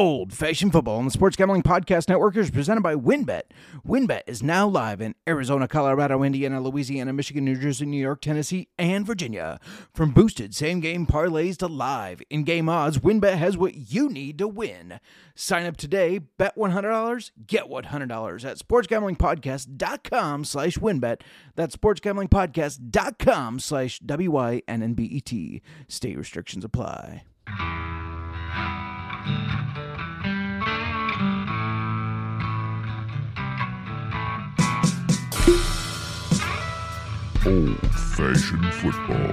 Old-fashioned football on the Sports Gambling Podcast Network is presented by WynnBET. WynnBET is now live in Arizona, Colorado, Indiana, Louisiana, Michigan, New Jersey, New York, Tennessee, and Virginia. From boosted same-game parlays to live in-game odds, WynnBET has what you need to win. Sign up today, bet $100, get $100 at sportsgamblingpodcast.com/WynnBET. That's sportsgamblingpodcast.com/WYNNBET. State restrictions apply. Old-fashioned football. You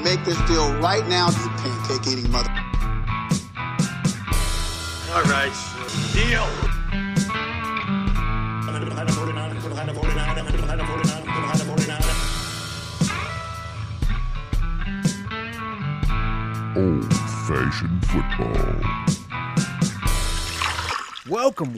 make this deal right now, you pancake-eating mother. All right, deal. Old-fashioned football.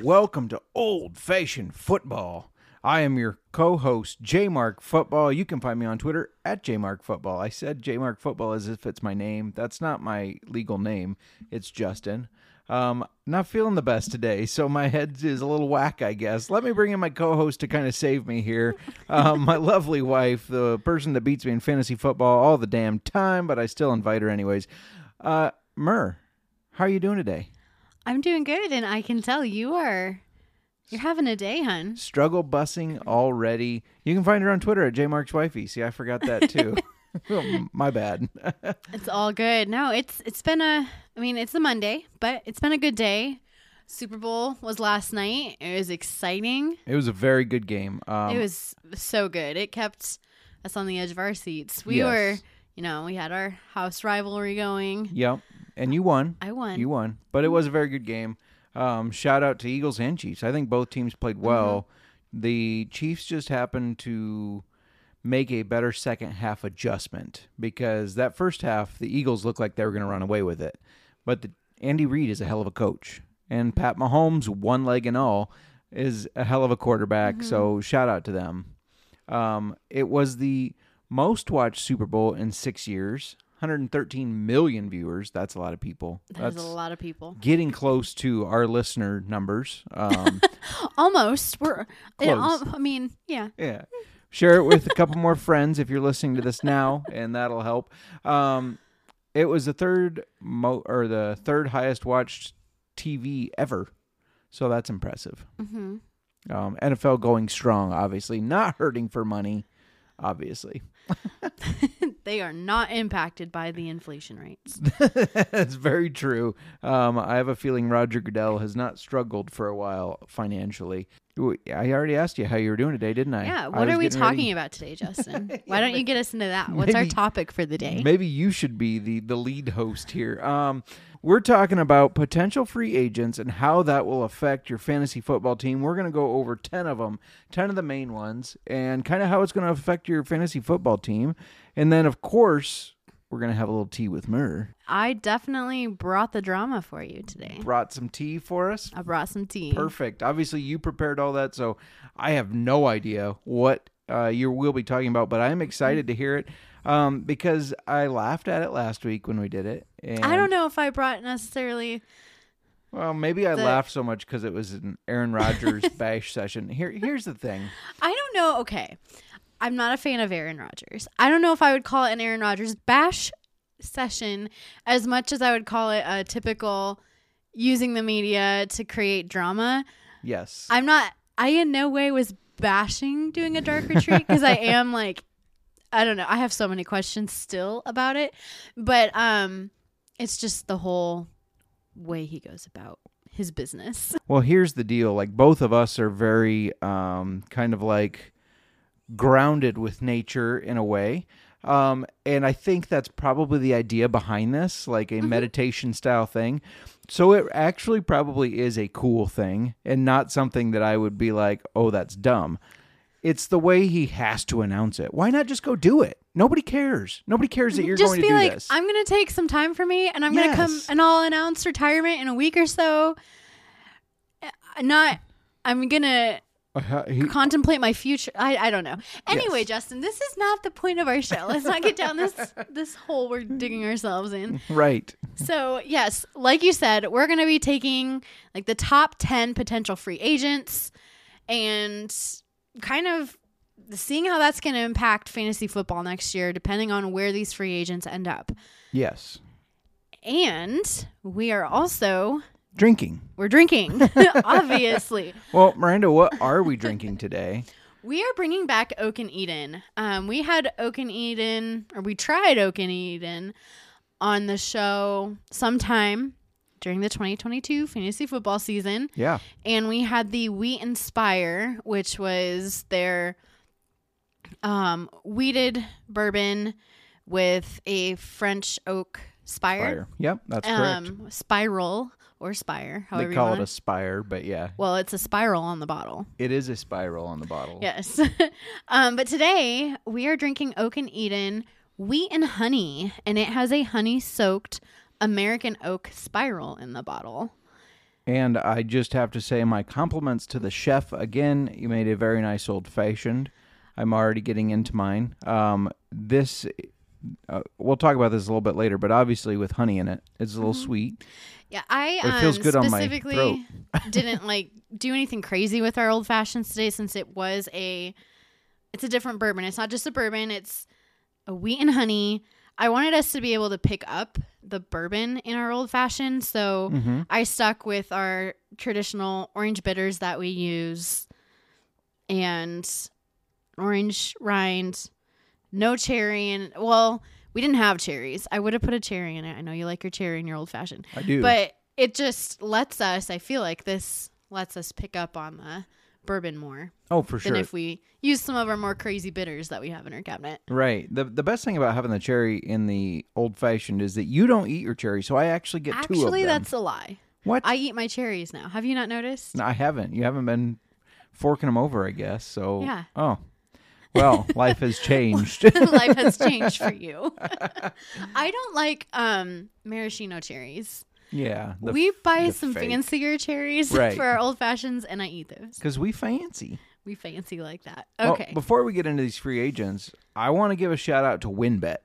Welcome to Old-fashioned football. I am your co-host, J Mark Football. You can find me on Twitter at J Mark Football. I said J Mark Football as if it's my name. That's not my legal name. It's Justin. Not feeling the best today, so my head is a little whack, I guess. Let me bring in my co-host to kind of save me here. My lovely wife, the person that beats me in fantasy football all the damn time, but I still invite her anyways. Myrrh, how are you doing today? I'm doing good, and I can tell you are. You're having a day, hun. Struggle bussing already. You can find her on Twitter at jmarkswifey. See, I forgot that too. Oh, my bad. It's all good. No, it's been it's a Monday, but it's been a good day. Super Bowl was last night. It was exciting. It was a very good game. It was so good. It kept us on the edge of our seats. We were, we had our house rivalry going. Yep. And you won. I won. You won. But it was a very good game. Shout out to Eagles and Chiefs. I think both teams played well. Mm-hmm. The Chiefs just happened to make a better second half adjustment, because that first half, the Eagles looked like they were going to run away with it. But Andy Reid is a hell of a coach, and Pat Mahomes, one leg and all, is a hell of a quarterback. Mm-hmm. So shout out to them. It was the most watched Super Bowl in 6 years, 113 million viewers. That's a lot of people. That's a lot of people. Getting close to our listener numbers. Almost. We're close. Yeah. Share it with a couple more friends if you're listening to this now, and that'll help. It was the third highest watched TV ever, so that's impressive. Mm-hmm. NFL going strong, obviously, not hurting for money, obviously. They are not impacted by the inflation rates. That's very true. I have a feeling Roger Goodell has not struggled for a while financially. I already asked you how you were doing today, didn't I? Yeah, what are we talking about today, Justin? Yeah, why don't you get us into that? What's our topic for the day? Maybe you should be the lead host here. We're talking about potential free agents and how that will affect your fantasy football team. We're going to go over 10 of them, 10 of the main ones, and kind of how it's going to affect your fantasy football team. And then, of course, we're going to have a little tea with Myrrh. I definitely brought the drama for you today. Brought some tea for us? I brought some tea. Perfect. Obviously, you prepared all that, so I have no idea what you will be talking about, but I'm excited to hear it because I laughed at it last week when we did it. And I don't know if I brought necessarily... Well, maybe I laughed so much because it was an Aaron Rodgers bash session. Here's the thing. I don't know. Okay. I'm not a fan of Aaron Rodgers. I don't know if I would call it an Aaron Rodgers bash session as much as I would call it a typical using the media to create drama. Yes. I in no way was bashing doing a dark retreat, because I am I don't know. I have so many questions still about it, but it's just the whole way he goes about his business. Well, here's the deal. Both of us are very grounded with nature in a way. And I think that's probably the idea behind this, a mm-hmm. meditation style thing. So it actually probably is a cool thing and not something that I would be like, oh, that's dumb. It's the way he has to announce it. Why not just go do it? Nobody cares. Nobody cares that you're just going to do like, this. I'm going to take some time for me, and I'm going to come, and I'll announce retirement in a week or so. I'm going to contemplate my future. I don't know. Anyway, yes. Justin, this is not the point of our show. Let's not get down this hole we're digging ourselves in. Right. So, yes, like you said, we're going to be taking like the top 10 potential free agents and kind of seeing how that's going to impact fantasy football next year, depending on where these free agents end up. Yes. And we are also drinking. We're drinking, obviously. Well, Miranda, what are we drinking today? We are bringing back Oak and Eden. We tried Oak and Eden on the show sometime during the 2022 fantasy football season. Yeah. And we had the Wheat Inspire, which was their wheated bourbon with a French oak spire. Yep, that's correct. Spiral or spire, however you want. They call it a spire, but yeah. Well, it's a spiral on the bottle. It is a spiral on the bottle. Yes. But today we are drinking Oak and Eden Wheat and Honey, and it has a honey-soaked American oak spiral in the bottle. And I just have to say my compliments to the chef again. You made a very nice old-fashioned. I'm already getting into mine. We'll talk about this a little bit later, but obviously with honey in it, it's a little sweet. Yeah, it feels good specifically on my throat. Didn't do anything crazy with our old fashions today since it's a different bourbon. It's not just a bourbon, it's a wheat and honey. I wanted us to be able to pick up the bourbon in our old fashioned, so I stuck with our traditional orange bitters that we use and orange rind, no cherry. And well, we didn't have cherries. I would have put a cherry in it. I know you like your cherry in your old fashioned. I do. But it just lets us, I feel like this lets us pick up on the bourbon more. Oh, for sure. Than if we use some of our more crazy bitters that we have in our cabinet. Right. The best thing about having the cherry in the old fashioned is that you don't eat your cherry, so I actually get two of them. Actually, that's a lie. What? I eat my cherries now. Have you not noticed? No, I haven't. You haven't been forking them over, I guess. So yeah. Oh. Well, life has changed. Life has changed for you. I don't like maraschino cherries. Yeah. We buy some fancier cherries for our old fashions, and I eat those. Because we fancy. We fancy like that. Okay. Well, before we get into these free agents, I want to give a shout out to WynnBET.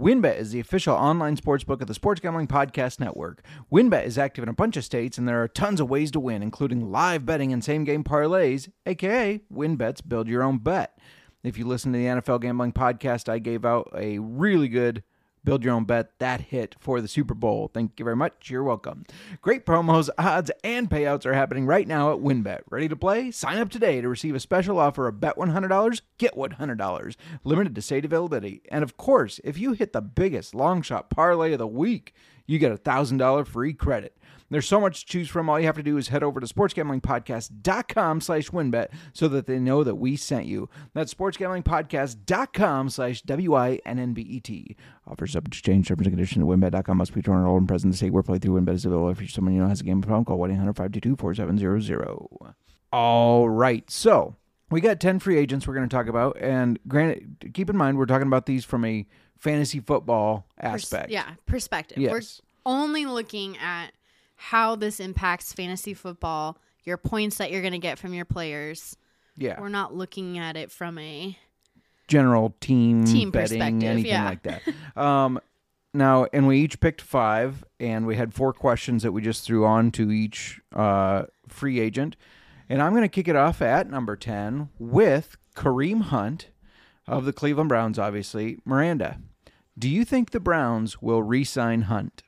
WynnBET is the official online sports book of the Sports Gambling Podcast Network. WynnBET is active in a bunch of states, and there are tons of ways to win, including live betting and same-game parlays, a.k.a. WynnBET's Build Your Own Bet. If you listen to the NFL Gambling Podcast, I gave out a really good Build Your Own Bet that hit for the Super Bowl. Thank you very much. You're welcome. Great promos, odds, and payouts are happening right now at WynnBET. Ready to play? Sign up today to receive a special offer of bet $100, get $100. Limited to state availability. And of course, if you hit the biggest long shot parlay of the week, you get a $1,000 free credit. There's so much to choose from. All you have to do is head over to sportsgamblingpodcast.com/WynnBET so that they know that we sent you. That's sportsgamblingpodcast.com/WYNNBET. Offers subject to change, terms and conditions at WynnBET.com. Must be torn, old and present in the state where playthrough WynnBET is available. If someone you know has a game problem, call 1-800-522-4700. All right. So we got 10 free agents we're going to talk about. And granted, keep in mind, we're talking about these from a fantasy football aspect. Perspective. Yes. We're only looking at how this impacts fantasy football, your points that you're going to get from your players. Yeah. We're not looking at it from a general team betting, perspective, anything like that. Now, and we each picked 5, and we had 4 questions that we just threw on to each free agent. And I'm going to kick it off at number 10 with Kareem Hunt of the Cleveland Browns, obviously. Miranda, do you think the Browns will re-sign Hunt?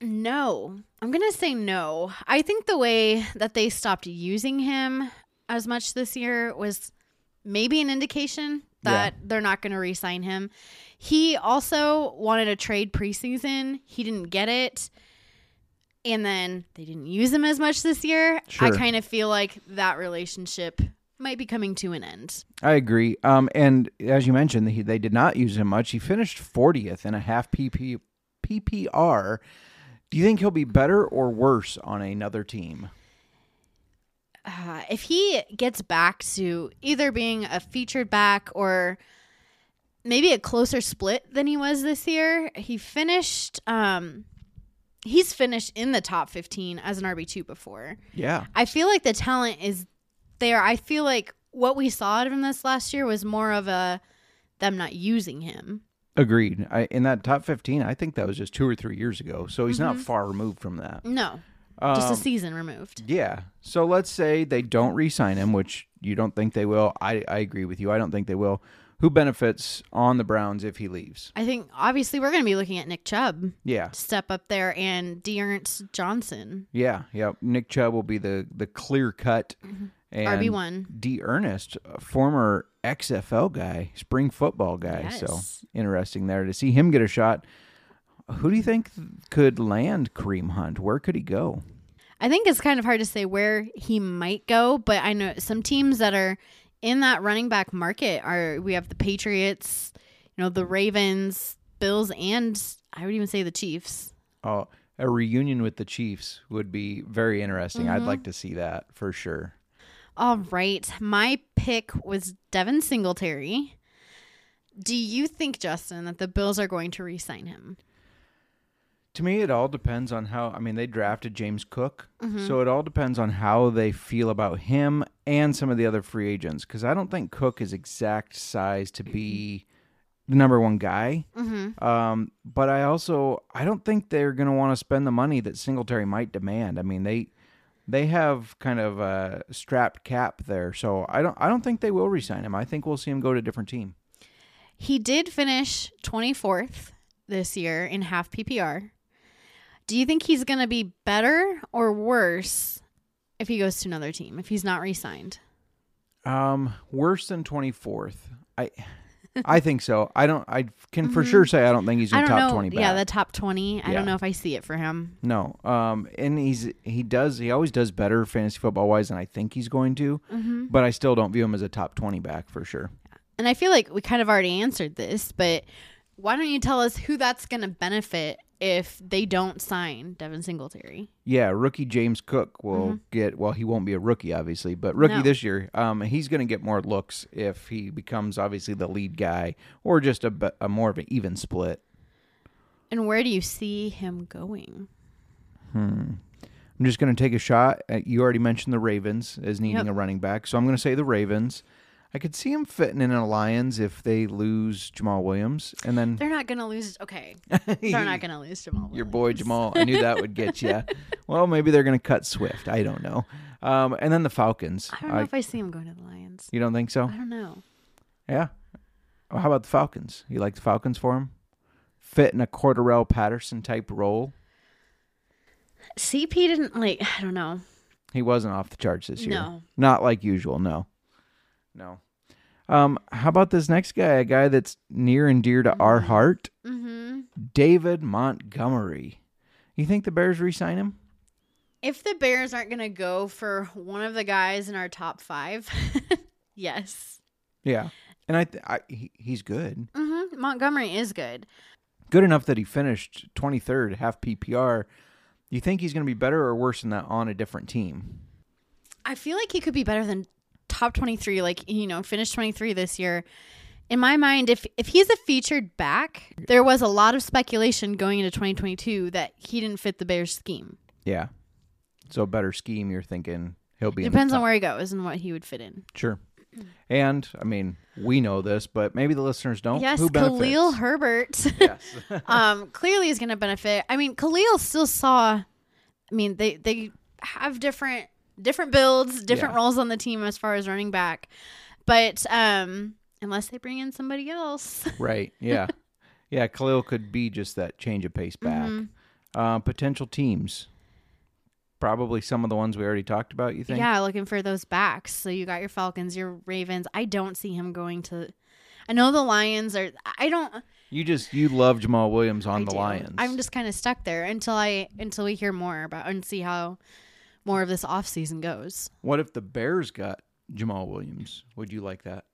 No, I'm going to say no. I think the way that they stopped using him as much this year was maybe an indication that they're not going to re-sign him. He also wanted a trade preseason. He didn't get it. And then they didn't use him as much this year. Sure. I kind of feel like that relationship might be coming to an end. I agree. And as you mentioned, they did not use him much. He finished 40th in a half PPR. Do you think he'll be better or worse on another team? if he gets back to either being a featured back or maybe a closer split than he was this year, he finished he's finished in the top 15 as an RB2 before. Yeah. I feel like the talent is there. I feel like what we saw out of him this last year was more of a them not using him. Agreed. In that top 15, I think that was just 2 or 3 years ago. So he's not far removed from that. No. Just a season removed. Yeah. So let's say they don't re-sign him, which you don't think they will. I agree with you. I don't think they will. Who benefits on the Browns if he leaves? I think, obviously, we're going to be looking at Nick Chubb. Yeah. Step up there, and De'Ernest Johnson. Yeah. Yeah. Nick Chubb will be the clear-cut RB1. De'Ernest, a former XFL guy, spring football guy. Yes. So interesting there to see him get a shot. Who do you think could land Kareem Hunt? Where could he go? I think it's kind of hard to say where he might go, but I know some teams that are in that running back market are, we have the Patriots, the Ravens, Bills, and I would even say the Chiefs. Oh, a reunion with the Chiefs would be very interesting. I'd like to see that for sure. All right. My pick was Devin Singletary. Do you think, Justin, that the Bills are going to re-sign him? To me, it all depends on how, they drafted James Cook, so it all depends on how they feel about him and some of the other free agents, because I don't think Cook is exact size to be the number one guy, but I don't think they're going to want to spend the money that Singletary might demand. They have kind of a strapped cap there, so I don't think they will re-sign him. I think we'll see him go to a different team. He did finish 24th this year in half PPR. Do you think he's going to be better or worse if he goes to another team, if he's not re-signed? Worse than 24th. I think so. I can for sure say I don't think he's a top 20 back. Yeah, the top 20. I don't know if I see it for him. No. And he always does better fantasy football wise than I think he's going to, but I still don't view him as a top 20 back for sure. And I feel like we kind of already answered this, but why don't you tell us who that's going to benefit if they don't sign Devin Singletary? Yeah, rookie James Cook will get, well, he won't be a rookie, obviously, but rookie this year, he's going to get more looks if he becomes, obviously, the lead guy or just a more of an even split. And where do you see him going? I'm just going to take a shot. You already mentioned the Ravens as needing a running back, so I'm going to say the Ravens. I could see him fitting in a Lions if they lose Jamal Williams, and then they're not going to lose. Okay, they're not going to lose Jamal Williams. Your boy Jamal, I knew that would get you. Well, maybe they're going to cut Swift. I don't know. And then the Falcons. I don't know if I see him going to the Lions. You don't think so? I don't know. Yeah. Well, how about the Falcons? You like the Falcons for him? Fit in a Cordarrelle Patterson type role. CP didn't I don't know. He wasn't off the charts this year. No, not like usual. No. How about this next guy? A guy that's near and dear to our heart, David Montgomery. You think the Bears re-sign him? If the Bears aren't going to go for one of the guys in our top five, yes. Yeah, and he's good. Montgomery is good. Good enough that he finished 23rd, half PPR. You think he's going to be better or worse than that on a different team? I feel like he could be better than top 23, finished 23 this year. In my mind, if he's a featured back, there was a lot of speculation going into 2022 that he didn't fit the Bears scheme. Yeah. So a better scheme, you're thinking he'll be depends on where he goes and what he would fit in. Sure. And, we know this, but maybe the listeners don't. Yes, who benefits? Khalil Herbert. Yes. Clearly is going to benefit. Khalil still saw, they have different builds, different roles on the team as far as running back. But unless they bring in somebody else. Right, yeah. Yeah, Khalil could be just that change of pace back. Potential teams. Probably some of the ones we already talked about, you think? Yeah, looking for those backs. So you got your Falcons, your Ravens. I don't see him going to... I know the Lions are... I don't... You love Jamal Williams on the Lions. I'm just kind of stuck there until we hear more about and see how... more of this offseason goes. What if the Bears got Jamal Williams? Would you like that?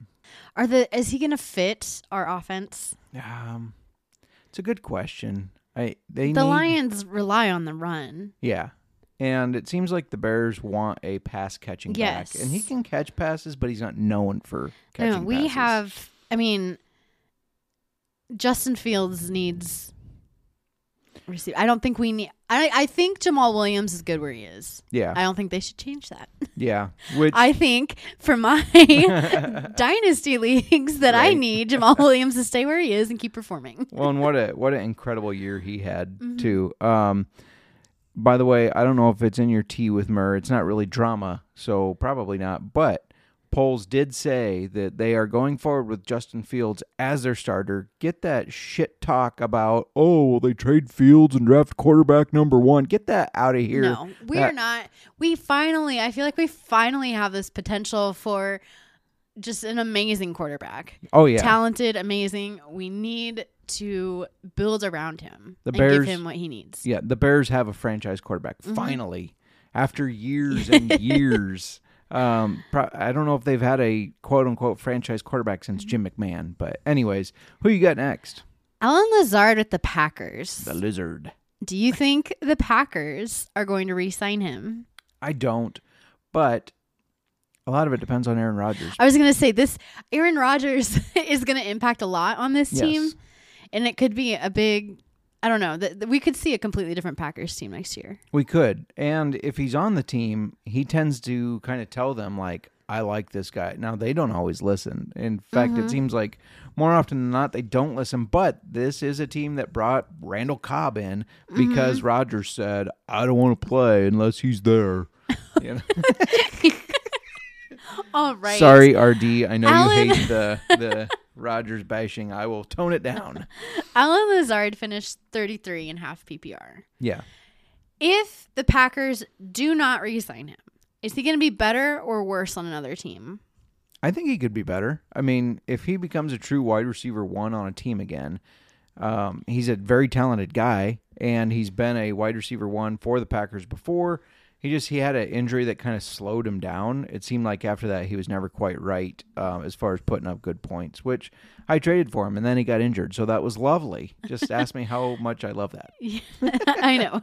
Is he going to fit our offense? It's a good question. The Lions rely on the run. Yeah. And it seems like the Bears want a pass-catching back. And he can catch passes, but he's not known for catching passes. We have... I mean, Justin Fields needs... receive. I don't think we need... I think Jamal Williams is good where he is. Yeah. I don't think they should change that. Yeah. Which... I think for my dynasty leagues that I need Jamal Williams to stay where he is and keep performing. Well, and what an incredible year he had, too. By the way, I don't know if it's in your tea with Murr. It's not really drama, so probably not. But polls did say that they are going forward with Justin Fields as their starter. Get that shit talk about, oh, will they trade Fields and draft quarterback number one? Get that out of here. No, we are not. I feel like we finally have this potential for just an amazing quarterback. Oh, yeah. Talented, amazing. We need to build around him and give him what he needs. Yeah, the Bears have a franchise quarterback, finally, after years and years. I don't know if they've had a quote-unquote franchise quarterback since Jim McMahon, but anyways, who you got next? Alan Lazard with the Packers. The Lizard. Do you think the Packers are going to re-sign him? I don't, but... a lot of it depends on Aaron Rodgers. I was going to say this. Aaron Rodgers is going to impact a lot on this team. And it could be a big, I don't know. We could see a completely different Packers team next year. We could. And if he's on the team, he tends to kind of tell them, like, I like this guy. Now, they don't always listen. In fact, it seems like more often than not, they don't listen. But this is a team that brought Randall Cobb in because Rodgers said, I don't want to play unless he's there. You know? All right. Sorry, RD. I know you hate the Rodgers bashing. I will tone it down. Alan Lazard finished 33 in half PPR. Yeah. If the Packers do not re-sign him, is he going to be better or worse on another team? I think he could be better. I mean, if he becomes a true wide receiver one on a team again, he's a very talented guy, and he's been a wide receiver one for the Packers before. He had an injury that kind of slowed him down. It seemed like after that he was never quite right as far as putting up good points, which I traded for him, and then he got injured. So that was lovely. Just ask me how much I love that. Yeah, I know.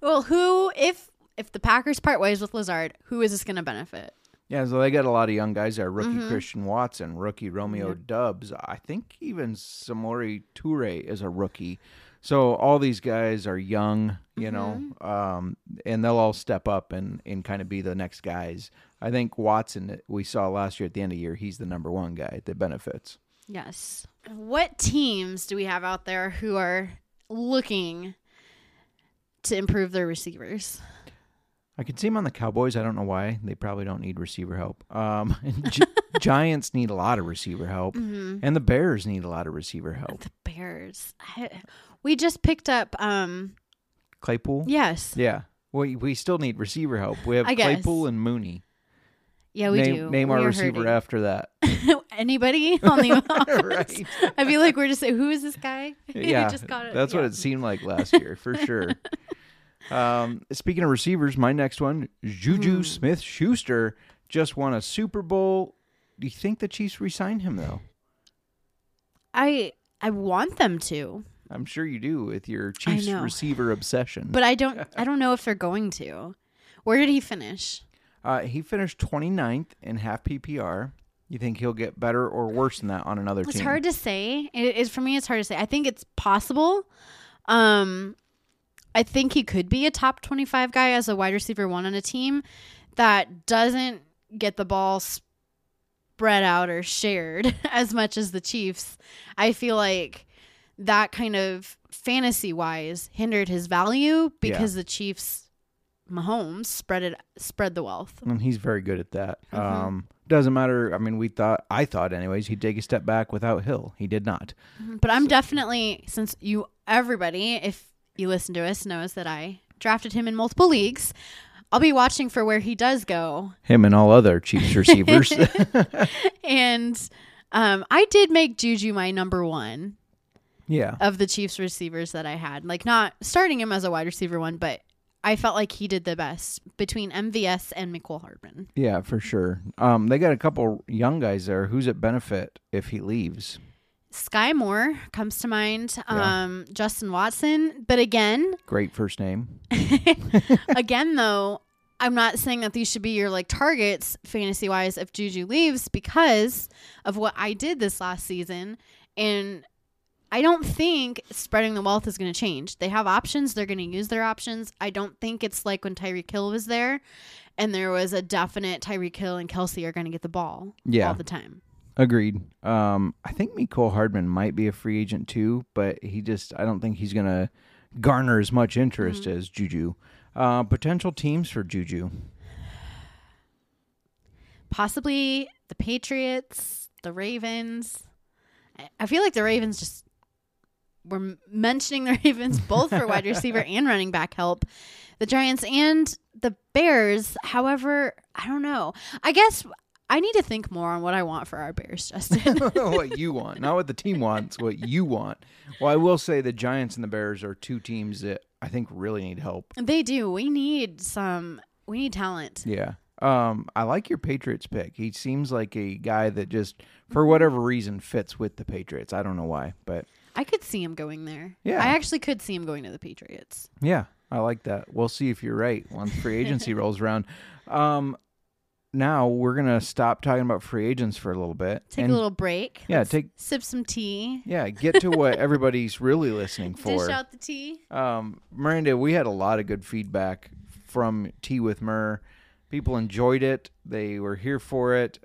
Well, if the Packers part ways with Lazard, who is this going to benefit? Yeah, so they got a lot of young guys there. Rookie Christian Watson, rookie Romeo Doubs. I think even Samori Toure is a rookie. So all these guys are young, you know, and they'll all step up and kind of be the next guys. I think Watson, we saw last year at the end of the year, he's the number one guy that benefits. Yes. What teams do we have out there who are looking to improve their receivers? I could see them on the Cowboys. I don't know why. They probably don't need receiver help. Giants need a lot of receiver help, and the Bears need a lot of receiver help. The Bears. We just picked up Claypool? Yes. Yeah. We still need receiver help. We have Claypool and Mooney. Yeah, we do. Name our receiver after that. Anybody on the offense? Right. I feel like we're just saying, who is this guy? Yeah, just got it. That's what it seemed like last year, for sure. Speaking of receivers, my next one, Juju Smith-Schuster just won a Super Bowl. Do you think the Chiefs re-sign him, though? I want them to. I'm sure you do with your Chiefs receiver obsession. But I don't know if they're going to. Where did he finish? He finished 29th in half PPR. You think he'll get better or worse than that on another team? It's hard to say. It's hard to say. I think it's possible. I think he could be a top 25 guy as a wide receiver one on a team that doesn't get the ball spread out or shared as much as the Chiefs. I feel like that kind of fantasy-wise hindered his value because the Chiefs, Mahomes, spread the wealth. And he's very good at that. Doesn't matter. I mean, I thought he'd take a step back without Hill. He did not. But I'm definitely, since everybody, if you listen to us, knows that I drafted him in multiple leagues, I'll be watching for where he does go. Him and all other Chiefs receivers. And I did make Juju my number one. Yeah. Of the Chiefs receivers that I had. Like, not starting him as a wide receiver one, but I felt like he did the best between MVS and Mecole Hardman. Yeah, for sure. They got a couple young guys there. Who's at benefit if he leaves? Sky Moore comes to mind. Yeah. Justin Watson. But again, great first name. Again, though, I'm not saying that these should be your like targets fantasy wise if Juju leaves, because of what I did this last season. And I don't think spreading the wealth is going to change. They have options. They're going to use their options. I don't think it's like when Tyreek Hill was there and there was a definite Tyreek Hill and Kelsey are going to get the ball all the time. Agreed. I think Mecole Hardman might be a free agent too, but I don't think he's going to garner as much interest as Juju. Potential teams for Juju. Possibly the Patriots, the Ravens. I feel like the Ravens just... We're mentioning the Ravens both for wide receiver and running back help. The Giants and the Bears. However, I don't know. I guess I need to think more on what I want for our Bears, Justin. What you want. Not what the team wants, what you want. Well, I will say the Giants and the Bears are two teams that I think really need help. They do. We need talent. Yeah. I like your Patriots pick. He seems like a guy that just, for whatever reason, fits with the Patriots. I don't know why, but I could see him going there. Yeah. I actually could see him going to the Patriots. Yeah. I like that. We'll see if you're right once free agency rolls around. Now we're going to stop talking about free agents for a little bit. Take a little break. Yeah. Sip some tea. Yeah. Get to what everybody's really listening for. Dish out the tea. Miranda, we had a lot of good feedback from Tea with Myrrh. People enjoyed it. They were here for it.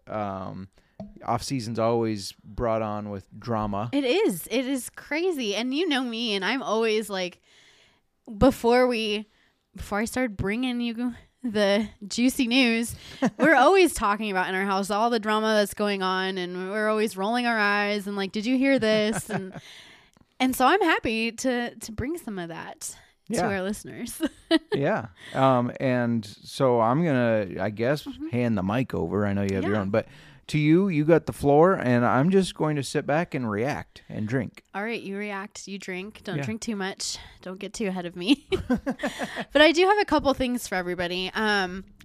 Off-season's always brought on with drama. It is. It is crazy. And you know me, and I'm always like, before I start bringing you the juicy news, we're always talking about in our house all the drama that's going on, and we're always rolling our eyes and like, did you hear this? And so I'm happy to bring some of that. Yeah. To our listeners. Yeah. And so I'm going to, I guess, hand the mic over. I know you have your own, but to you got the floor, and I'm just going to sit back and react and drink. All right. You react. You drink. Don't drink too much. Don't get too ahead of me. But I do have a couple things for everybody.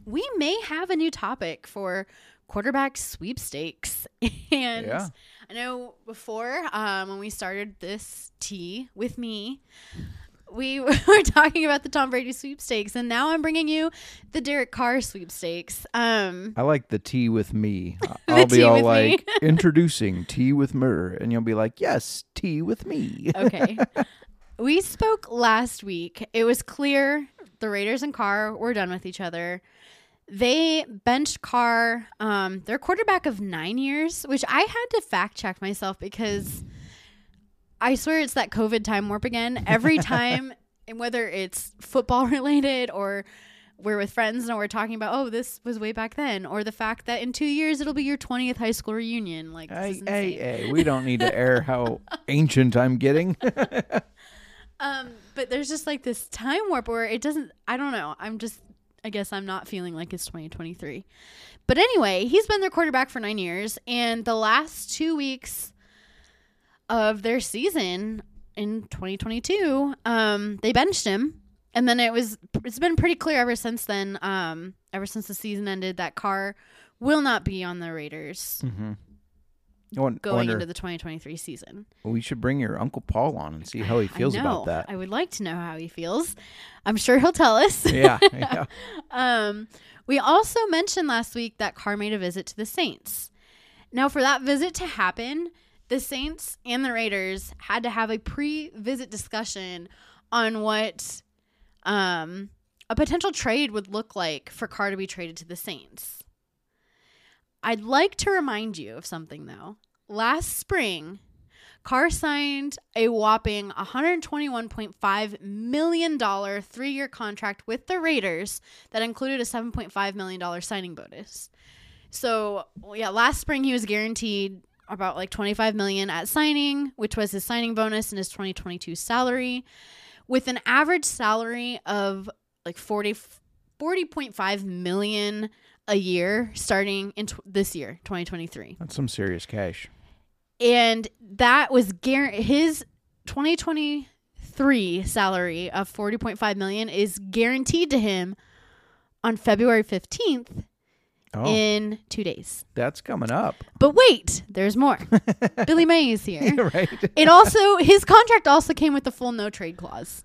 We may have a new topic for quarterback sweepstakes. And I know before when we started this tea with me, we were talking about the Tom Brady sweepstakes, and now I'm bringing you the Derek Carr sweepstakes. I like the tea with me. I'll be all like, introducing tea with myrrh, and you'll be like, yes, tea with me. Okay. We spoke last week. It was clear the Raiders and Carr were done with each other. They benched Carr, their quarterback of 9 years, which I had to fact check myself because I swear it's that COVID time warp again. Every time, and whether it's football related or we're with friends and we're talking about, oh, this was way back then, or the fact that in 2 years it'll be your 20th high school reunion. Like, hey, we don't need to air how ancient I'm getting. But there's just like this time warp where it doesn't. I don't know. I guess I'm not feeling like it's 2023. But anyway, he's been their quarterback for 9 years, and the last 2 weeks of their season in 2022, they benched him, and then it's been pretty clear ever since then, ever since the season ended, that Carr will not be on the Raiders going into the 2023 season. Well, we should bring your Uncle Paul on and see how he feels about that. I would like to know how he feels. I'm sure he'll tell us. Yeah. We also mentioned last week that Carr made a visit to the Saints. Now, for that visit to happen, the Saints and the Raiders had to have a pre-visit discussion on what a potential trade would look like for Carr to be traded to the Saints. I'd like to remind you of something, though. Last spring, Carr signed a whopping $121.5 million 3-year contract with the Raiders that included a $7.5 million signing bonus. So, last spring he was guaranteed about like $25 million at signing, which was his signing bonus and his 2022 salary, with an average salary of like $40.5 million a year starting in this year, 2023. That's some serious cash. And that was his 2023 salary of $40.5 million is guaranteed to him on February 15th. in 2 days. That's coming up. But wait, there's more. Billy May is here. Yeah, right. It also, his contract also came with the full no trade clause.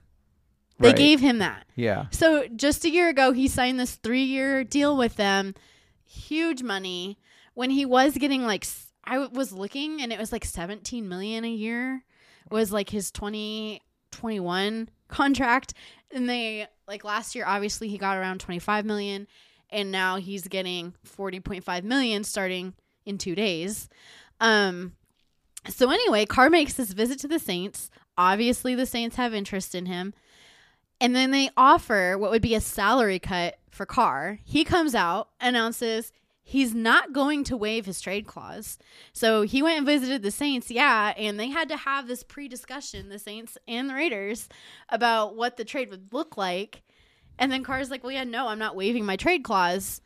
They gave him that. Yeah. So just a year ago, he signed this 3-year deal with them. Huge money. When he was getting like, I was looking and it was like $17 million a year was like his 2021 contract. And they, like last year, obviously he got around $25 million. And now he's getting $40.5 million starting in 2 days. So anyway, Carr makes this visit to the Saints. Obviously, the Saints have interest in him. And then they offer what would be a salary cut for Carr. He comes out, announces he's not going to waive his trade clause. So he went and visited the Saints, and they had to have this pre-discussion, the Saints and the Raiders, about what the trade would look like. And then Carr's like, well, yeah, no, I'm not waiving my trade clause.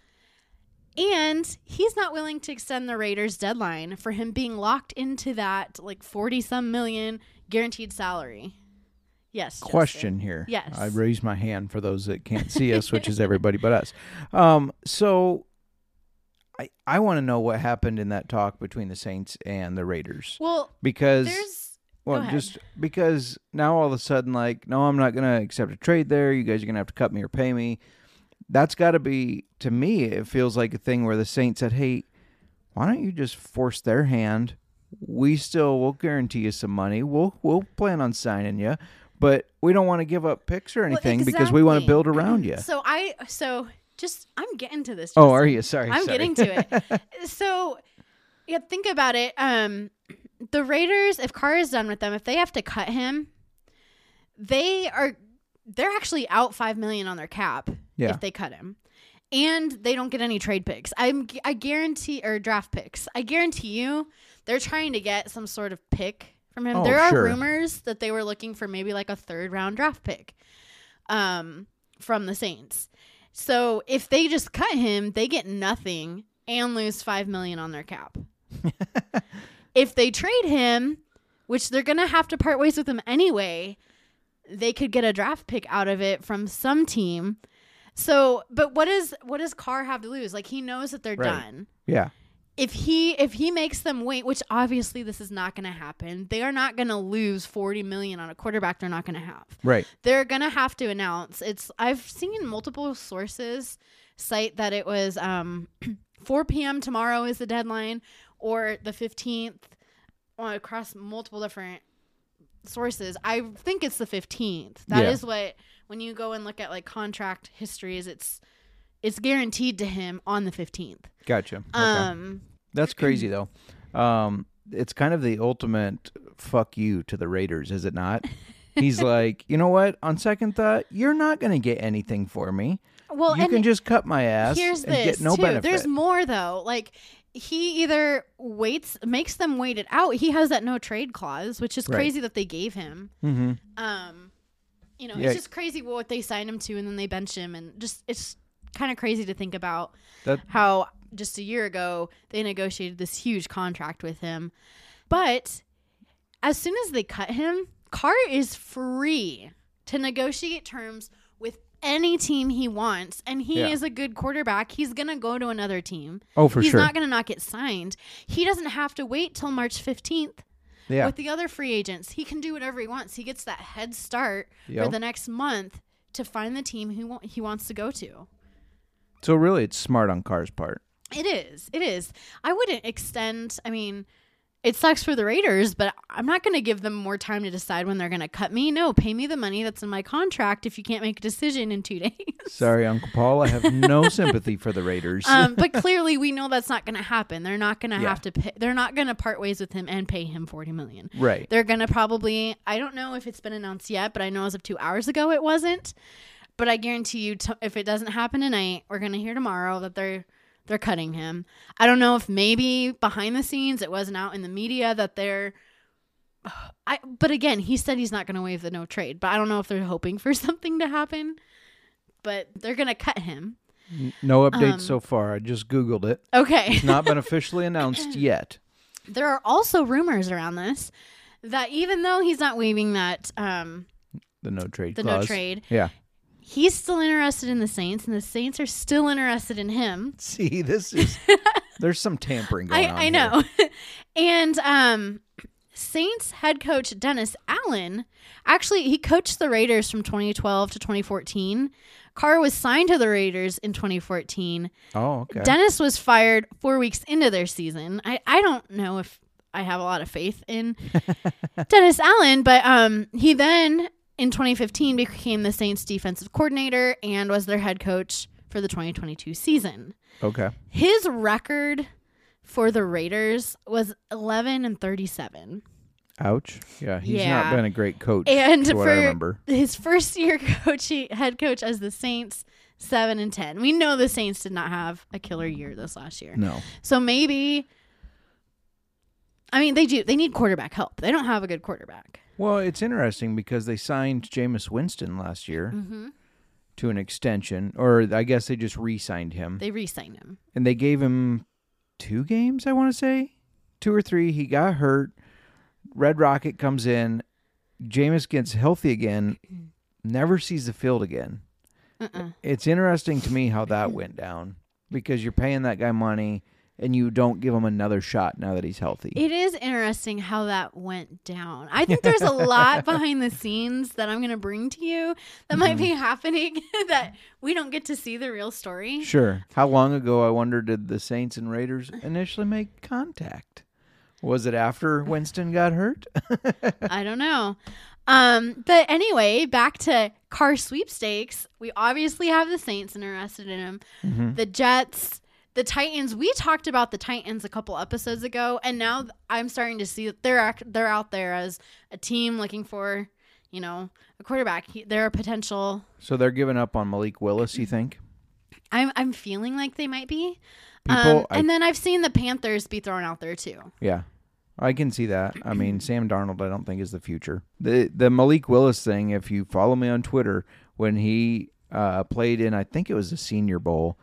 And he's not willing to extend the Raiders' deadline for him being locked into that like 40-some million guaranteed salary. Yes. Question, Justin. Here. Yes. I raised my hand for those that can't see us, which is everybody but us. So I want to know what happened in that talk between the Saints and the Raiders. Well, because just because now all of a sudden, like, no, I'm not going to accept a trade there. You guys are going to have to cut me or pay me. That's got to be, to me, it feels like a thing where the Saints said, hey, why don't you just force their hand? We'll guarantee you some money. We'll plan on signing you. But we don't want to give up picks or anything because we want to build around you. So I'm getting to this. Justin. Oh, are you? Sorry. I'm getting to it. So yeah, think about it. The Raiders, if Carr is done with them, if they have to cut him, they're actually out $5 million on their cap if they cut him. And they don't get any trade picks. I guarantee, or draft picks. I guarantee you they're trying to get some sort of pick from him. There are rumors that they were looking for maybe like a 3rd round draft pick from the Saints. So if they just cut him, they get nothing and lose $5 million on their cap. If they trade him, which they're going to have to part ways with him anyway, they could get a draft pick out of it from some team. So, but what does Carr have to lose? Like, he knows that they're done. Yeah. If he makes them wait, which obviously this is not going to happen. They are not going to lose $40 million on a quarterback they're not going to have. Right. They're going to have to announce. I've seen multiple sources cite that it was 4 p.m. tomorrow is the deadline, or the 15th, across multiple different sources. I think it's the 15th. That is what, when you go and look at like contract histories, it's guaranteed to him on the 15th. Gotcha. Okay. That's crazy though. It's kind of the ultimate fuck you to the Raiders, is it not? He's like, you know what? On second thought, you're not going to get anything for me. Well, you can just cut my ass get no benefit. There's more though. Like, he either makes them wait it out. He has that no trade clause, which is crazy that they gave him. Mm-hmm. It's just crazy what they signed him to, and then they bench him, and just it's kind of crazy to think about how just a year ago they negotiated this huge contract with him. But as soon as they cut him, Carr is free to negotiate terms with any team he wants, and he is a good quarterback. He's going to go to another team. Oh, for sure. He's not going to not get signed. He doesn't have to wait till March 15th with the other free agents. He can do whatever he wants. He gets that head start for the next month to find the team he wants to go to. So really, it's smart on Carr's part. It is. It is. I wouldn't extend. I mean, it sucks for the Raiders, but I'm not going to give them more time to decide when they're going to cut me. No, pay me the money that's in my contract if you can't make a decision in 2 days. Sorry, Uncle Paul. I have no sympathy for the Raiders. But clearly, we know that's not going to happen. They're not going to have to pay. They're not going to part ways with him and pay him $40 million. Right. They're going to probably, I don't know if it's been announced yet, but I know as of 2 hours ago it wasn't. But I guarantee you, if it doesn't happen tonight, we're going to hear tomorrow that they're cutting him. I don't know if maybe behind the scenes it wasn't out in the media that they're... But again, he said he's not going to waive the no trade. But I don't know if they're hoping for something to happen. But they're going to cut him. No updates so far. I just Googled it. Okay. It's not been officially announced yet. There are also rumors around this that even though he's not waiving that... the no trade clause. He's still interested in the Saints, and the Saints are still interested in him. See, this is there's some tampering going on. I know. Here. And Saints head coach Dennis Allen, actually, he coached the Raiders from 2012 to 2014. Carr was signed to the Raiders in 2014. Oh, okay. Dennis was fired 4 weeks into their season. I don't know if I have a lot of faith in Dennis Allen, but he then, in 2015, became the Saints defensive coordinator and was their head coach for the 2022 season. Okay. His record for the Raiders was 11-37. Ouch. Yeah, he's not been a great coach. And what I remember, his first year coaching head coach as the Saints, 7-10. We know the Saints did not have a killer year this last year. No. So maybe, I mean, they do. They need quarterback help. They don't have a good quarterback. Well, it's interesting because they signed Jameis Winston last year to an extension, or I guess they just re-signed him. They re-signed him. And they gave him 2 games, I want to say. 2 or 3. He got hurt. Red Rocket comes in. Jameis gets healthy again. Never sees the field again. It's interesting to me how that went down because you're paying that guy money and you don't give him another shot now that he's healthy. It is interesting how that went down. I think there's a lot behind the scenes that I'm going to bring to you that might be happening that we don't get to see the real story. Sure. How long ago, I wonder, did the Saints and Raiders initially make contact? Was it after Winston got hurt? I don't know. But anyway, back to Carr sweepstakes. We obviously have the Saints interested in him. The Jets, the Titans. We talked about the Titans a couple episodes ago, and now I'm starting to see that they're out there as a team looking for, you know, a quarterback. They're a potential. So they're giving up on Malik Willis, you think? I'm feeling like they might be. And then I've seen the Panthers be thrown out there, too. Yeah, I can see that. I mean, Sam Darnold, I don't think, is the future. The Malik Willis thing, if you follow me on Twitter, when he played in, I think it was the Senior Bowl,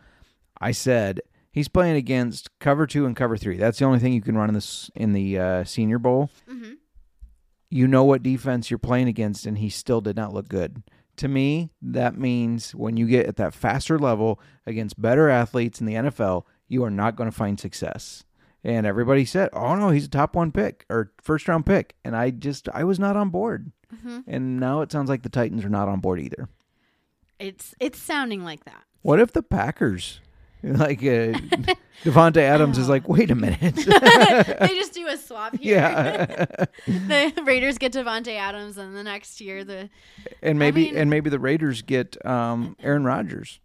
I said, he's playing against cover 2 and cover 3. That's the only thing you can run in the Senior Bowl. You know what defense you're playing against, and he still did not look good. To me, that means when you get at that faster level against better athletes in the NFL, you are not going to find success. And everybody said, oh, no, he's a top 1 pick or first-round pick. And I was not on board. And now it sounds like the Titans are not on board either. It's sounding like that. What if the Packers, like Devontae Adams is like, wait a minute. They just do a swap here. Yeah. The Raiders get Devontae Adams, and the next year maybe the Raiders get Aaron Rodgers.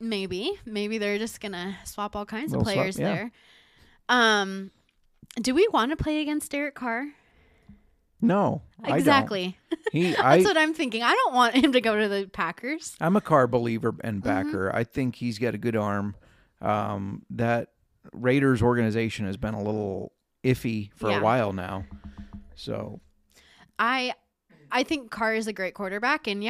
Maybe they're just gonna swap all kinds of players there. Do we want to play against Derek Carr? No, exactly. I don't. That's what I'm thinking. I don't want him to go to the Packers. I'm a Carr believer and backer. I think he's got a good arm. That Raiders organization has been a little iffy for a while now, so I think Carr is a great quarterback, and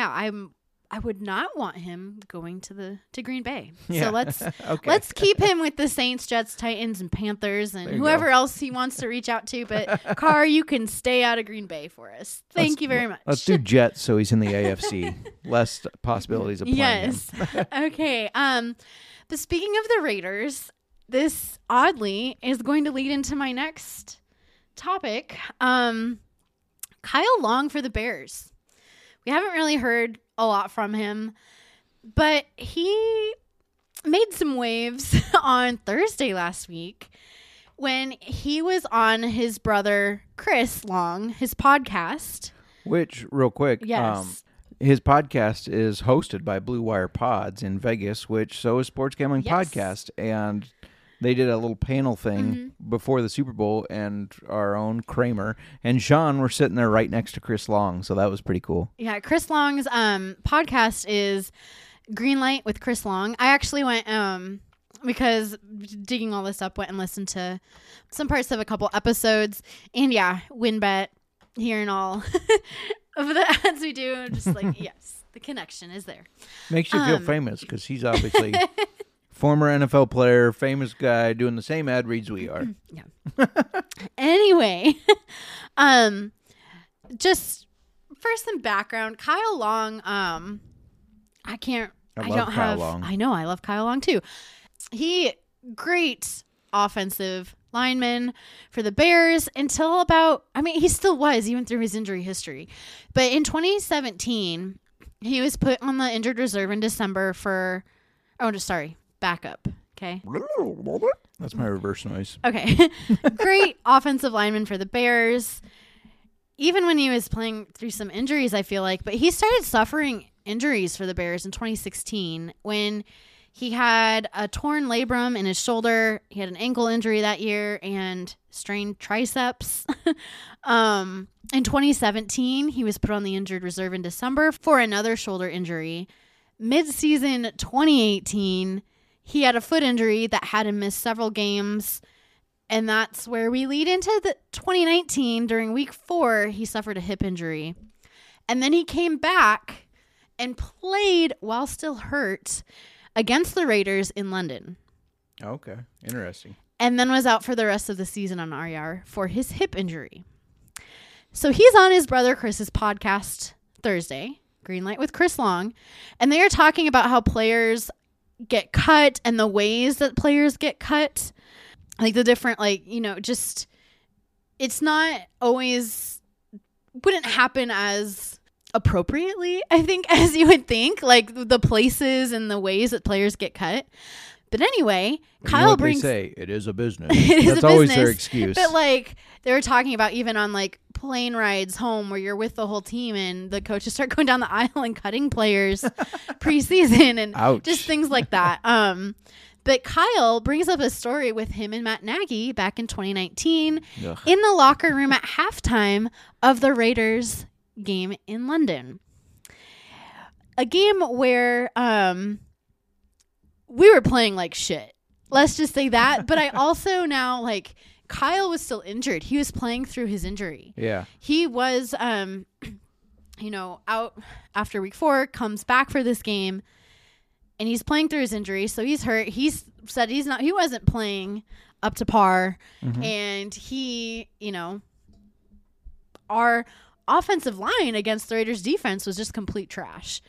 I would not want him going to Green Bay. Yeah. So let's keep him with the Saints, Jets, Titans, and Panthers, and whoever else he wants to reach out to. But Carr, you can stay out of Green Bay for us. Thank you very much. Let's do Jets, so he's in the AFC. Less possibilities of playing him. Okay. But speaking of the Raiders, this oddly is going to lead into my next topic. Kyle Long for the Bears. We haven't really heard a lot from him, but he made some waves on Thursday last week when he was on his brother Chris Long, his podcast. Which, real quick, his podcast is hosted by Blue Wire Pods in Vegas, which so is Sports Gambling Podcast, and they did a little panel thing before the Super Bowl, and our own Kramer and Sean were sitting there right next to Chris Long, so that was pretty cool. Yeah, Chris Long's podcast is Greenlight with Chris Long. I actually went, because digging all this up, went and listened to some parts of a couple episodes, and WynnBET, hearing all of the ads we do, I'm just like, yes, the connection is there. Makes you feel famous, because he's obviously... former NFL player, famous guy, doing the same ad reads we are. Yeah. Anyway, just for some background, Kyle Long I can't. I love Kyle Long. I know. I love Kyle Long too. Great offensive lineman for the Bears until about, I mean, he still was even through his injury history. But in 2017, he was put on the injured reserve in December for, backup. Okay. That's my reverse noise. Okay. Great offensive lineman for the Bears. Even when he was playing through some injuries, I feel like, but he started suffering injuries for the Bears in 2016 when he had a torn labrum in his shoulder. He had an ankle injury that year and strained triceps. In 2017, he was put on the injured reserve in December for another shoulder injury. Mid-season 2018, he had a foot injury that had him miss several games. And that's where we lead into the 2019. During week 4, he suffered a hip injury. And then he came back and played while still hurt against the Raiders in London. Okay, interesting. And then was out for the rest of the season on IR for his hip injury. So he's on his brother Chris's podcast Thursday, Greenlight with Chris Long, and they are talking about how players get cut and the ways that players get cut. Like the different, like, you know, just it's not always, wouldn't happen as appropriately, I think, as you would think, like the places and the ways that players get cut. But anyway, Kyle brings, they say it is a business. That's always their excuse. But like they were talking about even on like plane rides home where you're with the whole team and the coaches start going down the aisle and cutting players preseason and ouch, just things like that. But Kyle brings up a story with him and Matt Nagy back in 2019 in the locker room at halftime of the Raiders game in London. A game where we were playing like shit. Let's just say that. But I also now, like, Kyle was still injured. He was playing through his injury. Yeah. He was, you know, out after week 4, comes back for this game. And he's playing through his injury, so he's hurt. He's said he wasn't playing up to par. Mm-hmm. And he, you know, our offensive line against the Raiders defense was just complete trash.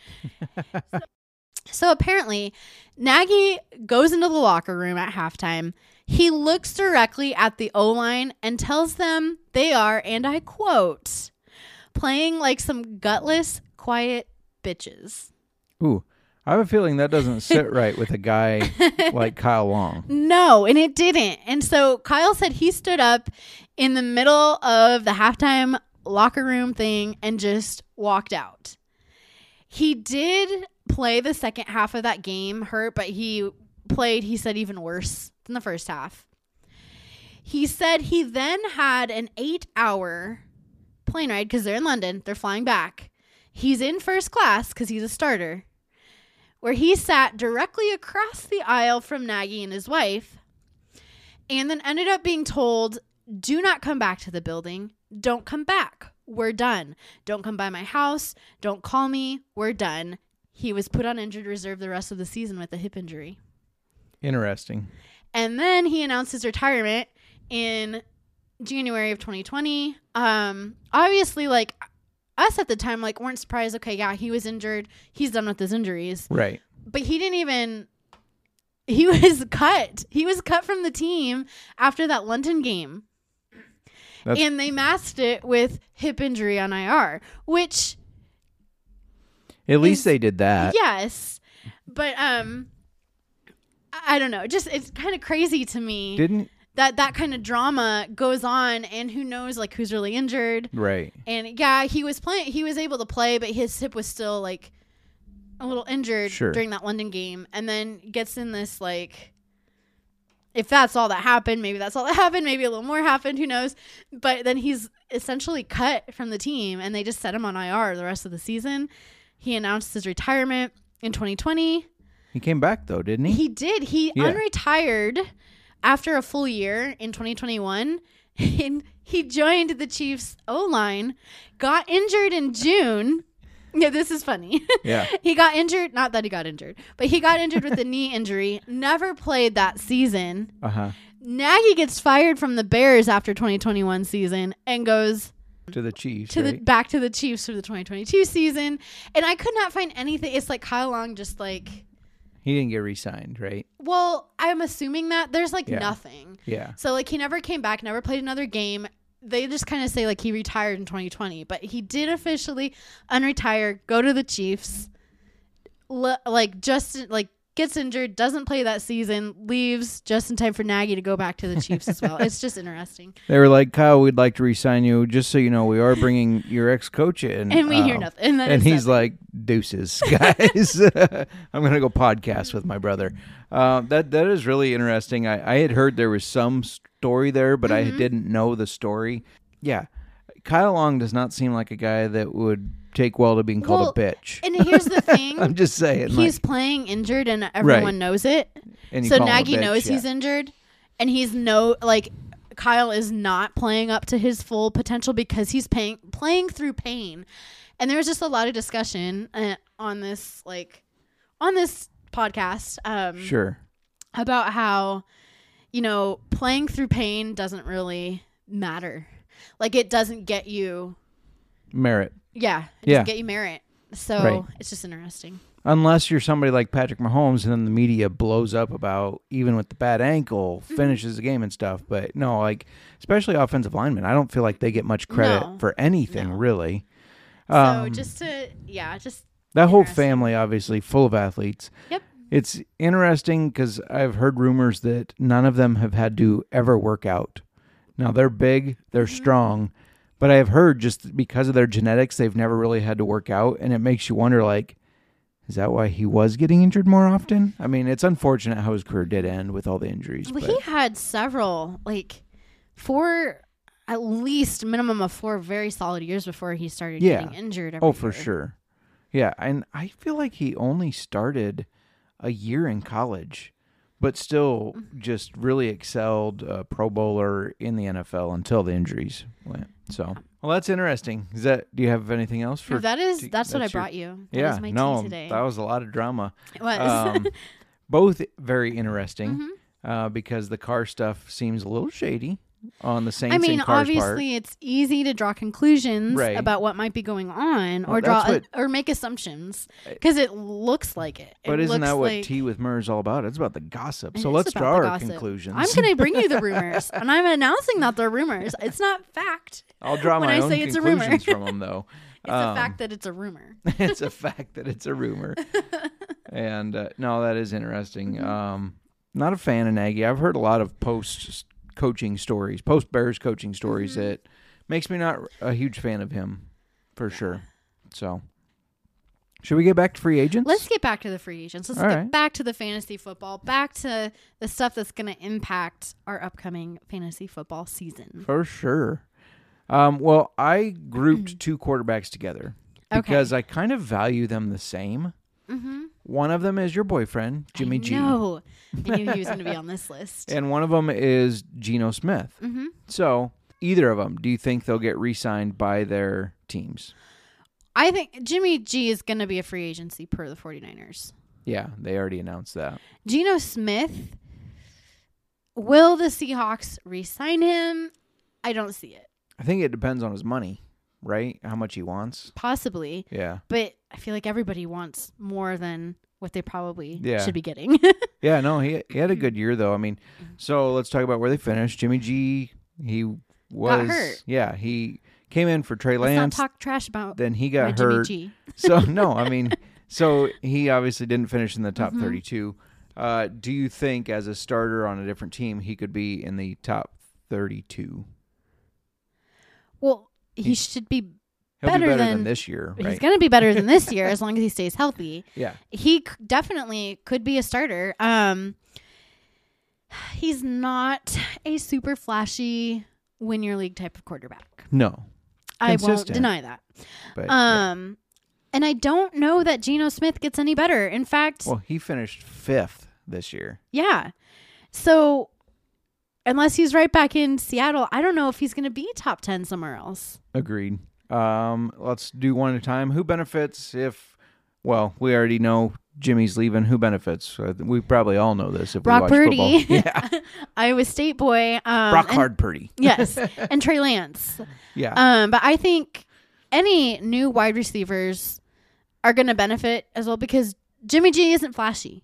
So apparently, Nagy goes into the locker room at halftime. He looks directly at the O-line and tells them they are, and I quote, playing like some gutless, quiet bitches. Ooh. I have a feeling that doesn't sit right with a guy like Kyle Long. No, and it didn't. And so Kyle said he stood up in the middle of the halftime locker room thing and just walked out. He did play the second half of that game hurt, but he played, he said, even worse than the first half. He said he then had an 8-hour plane ride because they're in London. They're flying back. He's in first class because he's a starter, where he sat directly across the aisle from Nagy and his wife, and then ended up being told, do not come back to the building. Don't come back. We're done. Don't come by my house. Don't call me. We're done. He was put on injured reserve the rest of the season with a hip injury. Interesting. And then he announced his retirement in January of 2020. Obviously, like, us at the time, like, weren't surprised. Okay, yeah, he was injured. He's done with his injuries. Right. But he didn't even, he was cut. He was cut from the team after that London game. And they masked it with hip injury on IR, which, at least they did that. Yes. But I don't know. Just, it's kind of crazy to me. That kind of drama goes on, and who knows, like, who's really injured. Right. And yeah, he was playing, he was able to play, but his hip was still like a little injured during that London game. And then gets in this, like, if that's all that happened, maybe that's all that happened, maybe a little more happened, who knows. But then he's essentially cut from the team, and they just set him on IR the rest of the season. He announced his retirement in 2020. He came back though, didn't he? He did. He unretired after a full year in 2021, and he joined the Chiefs O-line, got injured in June. Yeah, this is funny. Yeah. He got injured, not that he got injured, but he got injured with a knee injury, never played that season. Nagy gets fired from the Bears after 2021 season and goes, to the Chiefs. Back to the Chiefs for the 2022 season. And I could not find anything. It's like Kyle Long just like... He didn't get re-signed, right? Well, I'm assuming that. There's like nothing. Yeah. So like he never came back, never played another game. They just kind of say like he retired in 2020. But he did officially unretire, go to the Chiefs. Gets injured, doesn't play that season, leaves just in time for Nagy to go back to the Chiefs as well. It's just interesting. They were like, Kyle, we'd like to re-sign you. Just so you know, we are bringing your ex-coach in. And we hear nothing. And he's like, deuces, guys. I'm going to go podcast with my brother. That is really interesting. I had heard there was some story there, but I didn't know the story. Yeah. Kyle Long does not seem like a guy that would take well to being called a bitch. And here's the thing. I'm just saying. He's playing injured and everyone knows it. So Nagy knows he's injured and Kyle is not playing up to his full potential because he's playing through pain. And there was just a lot of discussion on this podcast about how, playing through pain doesn't really matter. Like it doesn't get you merit. Yeah, it doesn't get you merit. So it's just interesting. Unless you're somebody like Patrick Mahomes and then the media blows up about even with the bad ankle, finishes the game and stuff. But no, like especially offensive linemen, I don't feel like they get much credit for anything really. That whole family obviously full of athletes. Yep. It's interesting because I've heard rumors that none of them have had to ever work out. Now they're big, they're strong. But I've heard just because of their genetics, they've never really had to work out. And it makes you wonder, like, is that why he was getting injured more often? I mean, it's unfortunate how his career did end with all the injuries. Well, he had several, like, at least minimum of 4 very solid years before he started getting injured. Oh, for sure. Yeah. And I feel like he only started a year in college, but still just really excelled a pro bowler in the NFL until the injuries went. So, well, that's interesting. Do you have anything else for? No, that's what I brought you. That was my tea today. That was a lot of drama. It was. Both very interesting because the car stuff seems a little shady on the Saints. I mean, and Car's obviously, it's easy to draw conclusions about what might be going on, or make assumptions because it looks like it. But isn't that what Tea with Myrrh is all about? It's about the gossip. So let's draw our conclusions. I'm going to bring you the rumors, and I'm announcing that they're rumors. It's not fact. I'll draw my own conclusions from them, though. It's a fact that it's a rumor. It's a fact that it's a rumor. And no, that is interesting. Not a fan of Nagy. I've heard a lot of post-Bears coaching stories that makes me not a huge fan of him, for sure. So, should we get back to free agents? Let's get back to the free agents. Let's get back to the fantasy football, back to the stuff that's going to impact our upcoming fantasy football season. For sure. Well, I grouped 2 quarterbacks together because I kind of value them the same. Mm-hmm. One of them is your boyfriend, Jimmy G. No, I knew he was going to be on this list. And one of them is Geno Smith. Mm-hmm. So either of them, do you think they'll get re-signed by their teams? I think Jimmy G is going to be a free agency per the 49ers. Yeah, they already announced that. Geno Smith, will the Seahawks re-sign him? I don't see it. I think it depends on his money, right? How much he wants. Possibly. Yeah. But I feel like everybody wants more than what they probably should be getting. Yeah, no, he had a good year, though. I mean, so let's talk about where they finished. Jimmy G, got hurt. Yeah, he came in for Trey Lance. Let's not talk trash about then he got hurt. Jimmy G. So, no, I mean, so he obviously didn't finish in the top 32. Do you think as a starter on a different team, he could be in the top 32? Well, he should be better than this year. Right? He's going to be better than this year as long as he stays healthy. Yeah. He definitely could be a starter. He's not a super flashy win your league type of quarterback. No. Consistent. I won't deny that. But, and I don't know that Geno Smith gets any better. In fact... Well, he finished 5th this year. Yeah. So... Unless he's right back in Seattle, I don't know if he's going to be top 10 somewhere else. Agreed. Let's do one at a time. Who benefits if, well, we already know Jimmy's leaving, who benefits? We probably all know this if Brock we watch Purdy. Football. Yeah. Iowa State boy. Brock Hard Purdy. Yes. And Trey Lance. Yeah. But I think any new wide receivers are going to benefit as well because Jimmy G isn't flashy.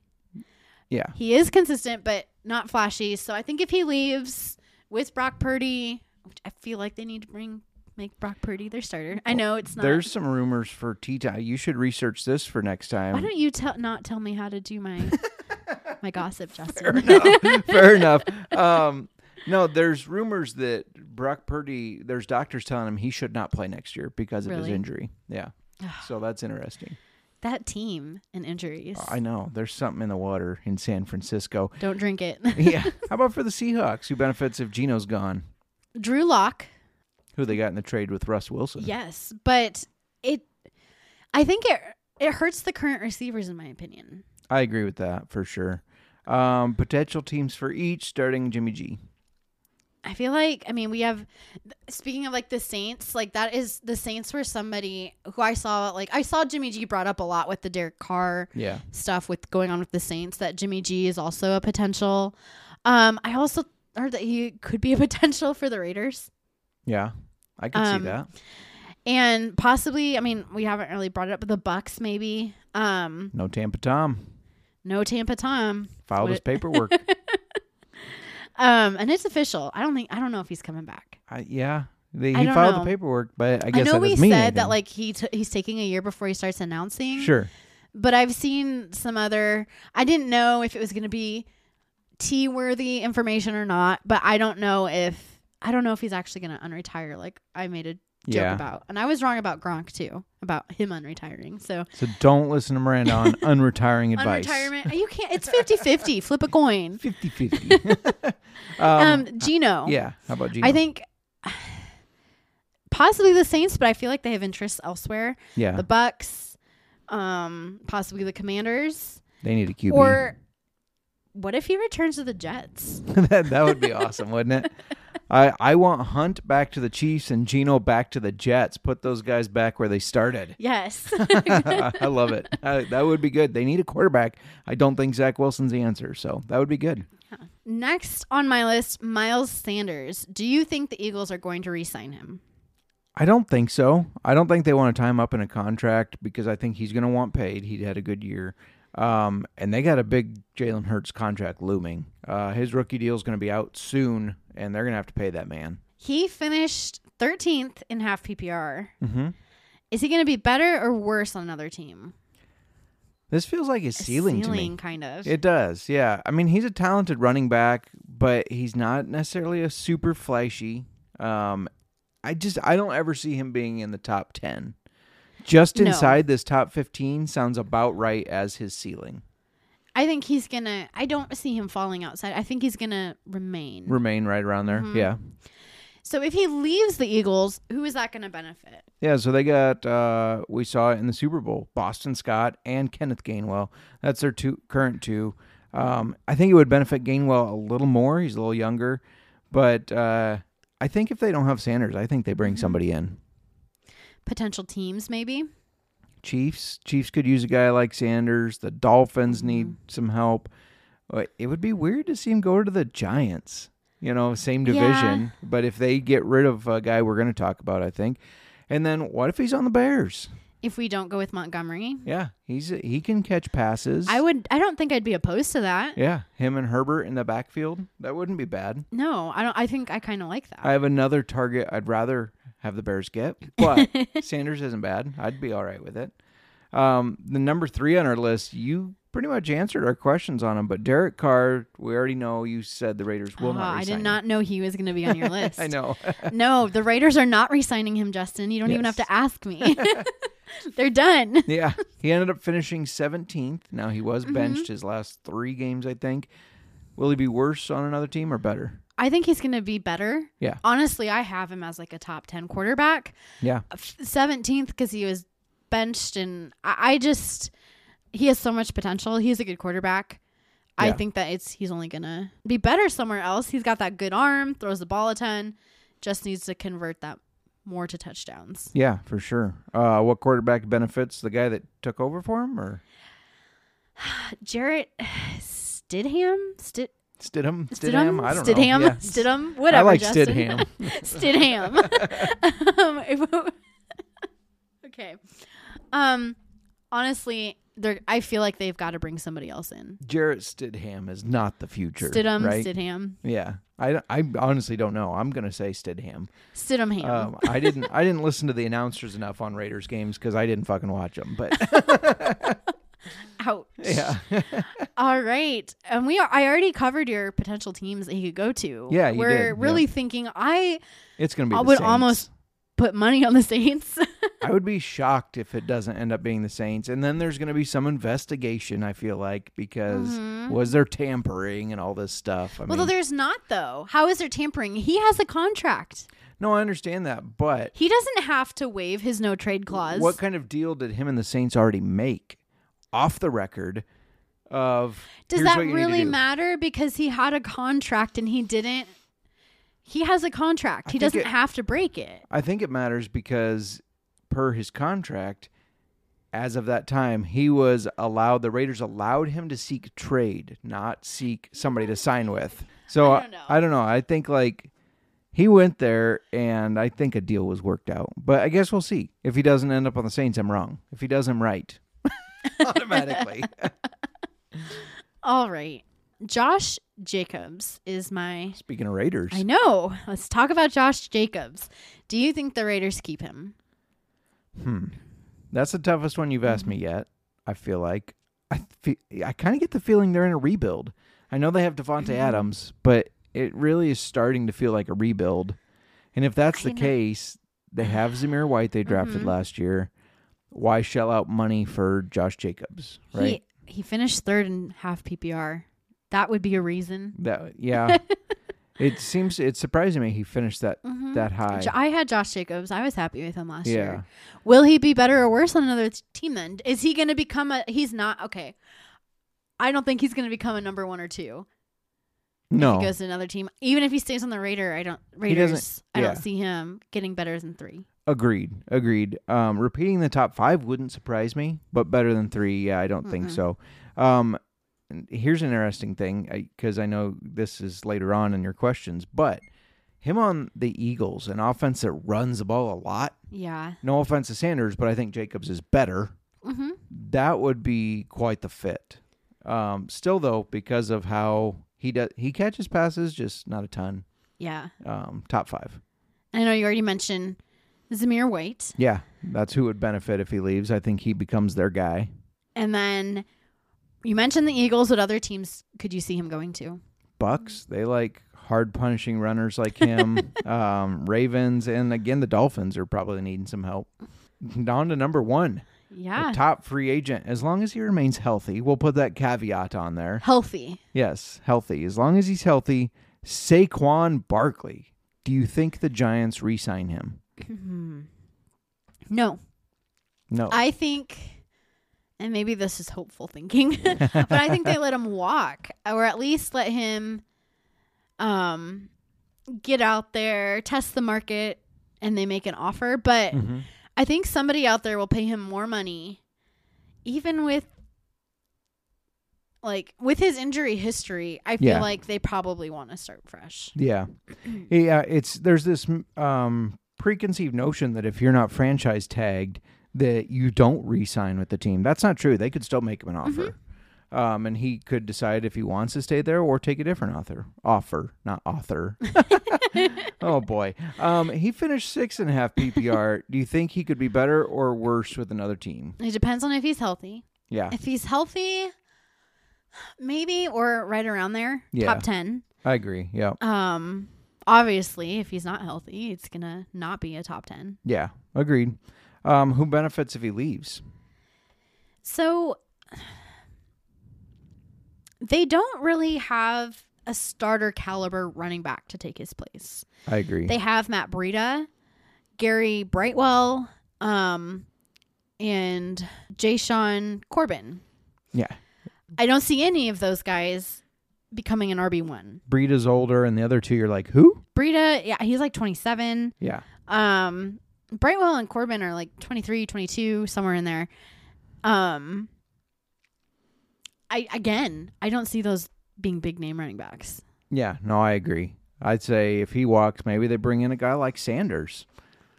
Yeah. He is consistent, but not flashy. So I think if he leaves with Brock Purdy, which I feel like they need to make Brock Purdy their starter. I know it's not. There's some rumors for T-Ty. You should research this for next time. Why don't you not tell me how to do my gossip, Justin? Fair enough. No, there's rumors that Brock Purdy, there's doctors telling him he should not play next year because of his injury. Yeah. So that's interesting. That team and injuries. I know. There's something in the water in San Francisco. Don't drink it. Yeah. How about for the Seahawks? Who benefits if Geno's gone? Drew Lock. Who they got in the trade with Russ Wilson. Yes, but I think it hurts the current receivers, in my opinion. I agree with that for sure. Potential teams for each, starting Jimmy G. I feel like, I mean, we have, speaking of like the Saints, like that is, the Saints were somebody who I saw Jimmy G brought up a lot with the Derek Carr stuff with going on with the Saints, that Jimmy G is also a potential. I also heard that he could be a potential for the Raiders. Yeah, I could see that. And possibly, I mean, we haven't really brought it up, but the Bucks maybe. No Tampa Tom. Filed his paperwork. And it's official. I don't know if he's coming back. He filed the paperwork, but I guess I know we said that like he's taking a year before he starts announcing. Sure. But I've seen some other. I didn't know if it was going to be T-worthy information or not, but I don't know if he's actually going to unretire like I made a joke about. And I was wrong about Gronk, too, about him unretiring. So don't listen to Miranda on unretiring advice. Unretirement. You can't. It's 50-50. Flip a coin. 50-50. Geno. Yeah. How about Geno? I think possibly the Saints, but I feel like they have interests elsewhere. Yeah. The Bucks, possibly the Commanders. They need a QB. Or what if he returns to the Jets? That would be awesome, wouldn't it? I want Hunt back to the Chiefs and Geno back to the Jets. Put those guys back where they started. Yes. I love it. That would be good. They need a quarterback. I don't think Zach Wilson's the answer, so that would be good. Yeah. Next on my list, Miles Sanders. Do you think the Eagles are going to re-sign him? I don't think so. I don't think they want to tie him up in a contract because I think he's going to want paid. He had a good year. And they got a big Jalen Hurts contract looming. His rookie deal is going to be out soon, and they're going to have to pay that man. He finished 13th in half PPR. Mm-hmm. Is he going to be better or worse on another team? This feels like his ceiling to me. Kind of. It does, yeah. I mean, he's a talented running back, but he's not necessarily a super flashy. I don't ever see him being in the top 10. Just inside this top 15 sounds about right as his ceiling. I think he's going to... I don't see him falling outside. I think he's going to remain. Remain right around there, mm-hmm. Yeah. So if he leaves the Eagles, who is that going to benefit? Yeah, so they got... we saw it in the Super Bowl. Boston Scott and Kenneth Gainwell. That's their current two. I think it would benefit Gainwell a little more. He's a little younger. But I think if they don't have Sanders, I think they bring somebody in. Potential teams, maybe? Chiefs could use a guy like Sanders. The Dolphins need some help. It would be weird to see him go to the Giants. You know, same division. Yeah. But if they get rid of a guy we're going to talk about, I think. And then what if he's on the Bears? If we don't go with Montgomery? Yeah. He can catch passes. I don't think I'd be opposed to that. Yeah. Him and Herbert in the backfield. That wouldn't be bad. No, I don't. I think I kind of like that. I have another target I'd rather have the Bears get, but Sanders isn't bad. I'd be all right with it. The number 3 on our list, you pretty much answered our questions on him, but Derek Carr, we already know you said the Raiders will not re-sign him. I did not know he was going to be on your list. I know. No, the Raiders are not re-signing him, Justin. You don't even have to ask me. They're done. Yeah. He ended up finishing 17th. Now, he was benched his last 3 games, I think. Will he be worse on another team or better? I think he's going to be better. Yeah. Honestly, I have him as like a top 10 quarterback. Yeah. 17th because he was benched, and he has so much potential. He's a good quarterback. Yeah. I think that he's only going to be better somewhere else. He's got that good arm, throws the ball a ton, just needs to convert that more to touchdowns. Yeah, for sure. What quarterback benefits? The guy that took over for him, or? Jarrett Stidham? I don't know. Stidham? Whatever, I like Justin. Stidham. Okay. Honestly, I feel like they've got to bring somebody else in. Jarrett Stidham is not the future. Stidham, right? Stidham. Yeah. I honestly don't know. I'm going to say Stidham. Stidham. I didn't listen to the announcers enough on Raiders games because I didn't fucking watch them. But ouch. Yeah. All right. And I already covered your potential teams that you could go to. Yeah, you We're did. Really yeah. thinking it's going to be I the would Saints. Almost put money on the Saints. I would be shocked if it doesn't end up being the Saints. And then there's going to be some investigation, I feel like, because was there tampering and all this stuff? I mean, there's not, though. How is there tampering? He has a contract. No, I understand that, but... He doesn't have to waive his no-trade clause. What kind of deal did him and the Saints already make off the record of... Does that really matter? Because he had a contract and he didn't... He has a contract. He doesn't have to break it. I think it matters because... Per his contract, as of that time, the Raiders allowed him to seek trade, not seek somebody to sign with. So I don't know. I think like he went there and I think a deal was worked out. But I guess we'll see. If he doesn't end up on the Saints, I'm wrong. If he does, I'm right. Automatically. All right. Josh Jacobs is my... Speaking of Raiders. I know. Let's talk about Josh Jacobs. Do you think the Raiders keep him? That's the toughest one you've asked me yet. I feel like I kind of get the feeling they're in a rebuild. I know they have Devontae Adams, but it really is starting to feel like a rebuild. And if that's the case, they have Zamir White they drafted last year. Why shell out money for Josh Jacobs? Right? He finished third in half PPR. That would be a reason. Yeah. It's surprising me he finished that high. I had Josh Jacobs. I was happy with him last year. Will he be better or worse on another team then? Is he going to become he's not, okay. I don't think he's going to become a number one or two. No. If he goes to another team. Even if he stays on the Raiders, I don't see him getting better than three. Agreed. Repeating the top five wouldn't surprise me, but better than three, I don't think so. Here's an interesting thing, because I know this is later on in your questions, but him on the Eagles, an offense that runs the ball a lot. Yeah. No offense to Sanders, but I think Jacobs is better. That would be quite the fit. Still, though, because of how he catches passes, just not a ton. Yeah. Top five. I know you already mentioned Zamir White. Yeah, that's who would benefit if he leaves. I think he becomes their guy. And then... You mentioned the Eagles. What other teams could you see him going to? Bucks. They like hard punishing runners like him. Ravens. And again, the Dolphins are probably needing some help. Down to number one. Yeah. The top free agent. As long as he remains healthy. We'll put that caveat on there. Healthy. Yes. Healthy. As long as he's healthy. Saquon Barkley. Do you think the Giants re-sign him? No. I think... And maybe this is hopeful thinking, but I think they let him walk, or at least let him get out there, test the market, and they make an offer. But I think somebody out there will pay him more money, even with his injury history. I feel like they probably want to start fresh. Yeah. There's this preconceived notion that if you're not franchise tagged, that you don't re-sign with the team. That's not true. They could still make him an offer. And he could decide if he wants to stay there or take a different offer, not author. Oh, boy. He finished 6.5 PPR. Do you think he could be better or worse with another team? It depends on if he's healthy. Yeah. If he's healthy, maybe, or right around there. Yeah. Top 10. I agree. Yeah. Obviously, if he's not healthy, it's going to not be a top 10. Yeah. Agreed. Who benefits if he leaves? So they don't really have a starter caliber running back to take his place. I agree. They have Matt Breida, Gary Brightwell, and Ja'Shawn Corbin. Yeah. I don't see any of those guys becoming an RB1. Breida's older, and the other two, you're like, who? Breida, yeah, he's like 27. Yeah. Brightwell and Corbin are like 23, 22, somewhere in there. I don't see those being big name running backs. Yeah, no, I agree. I'd say if he walks, maybe they bring in a guy like Sanders.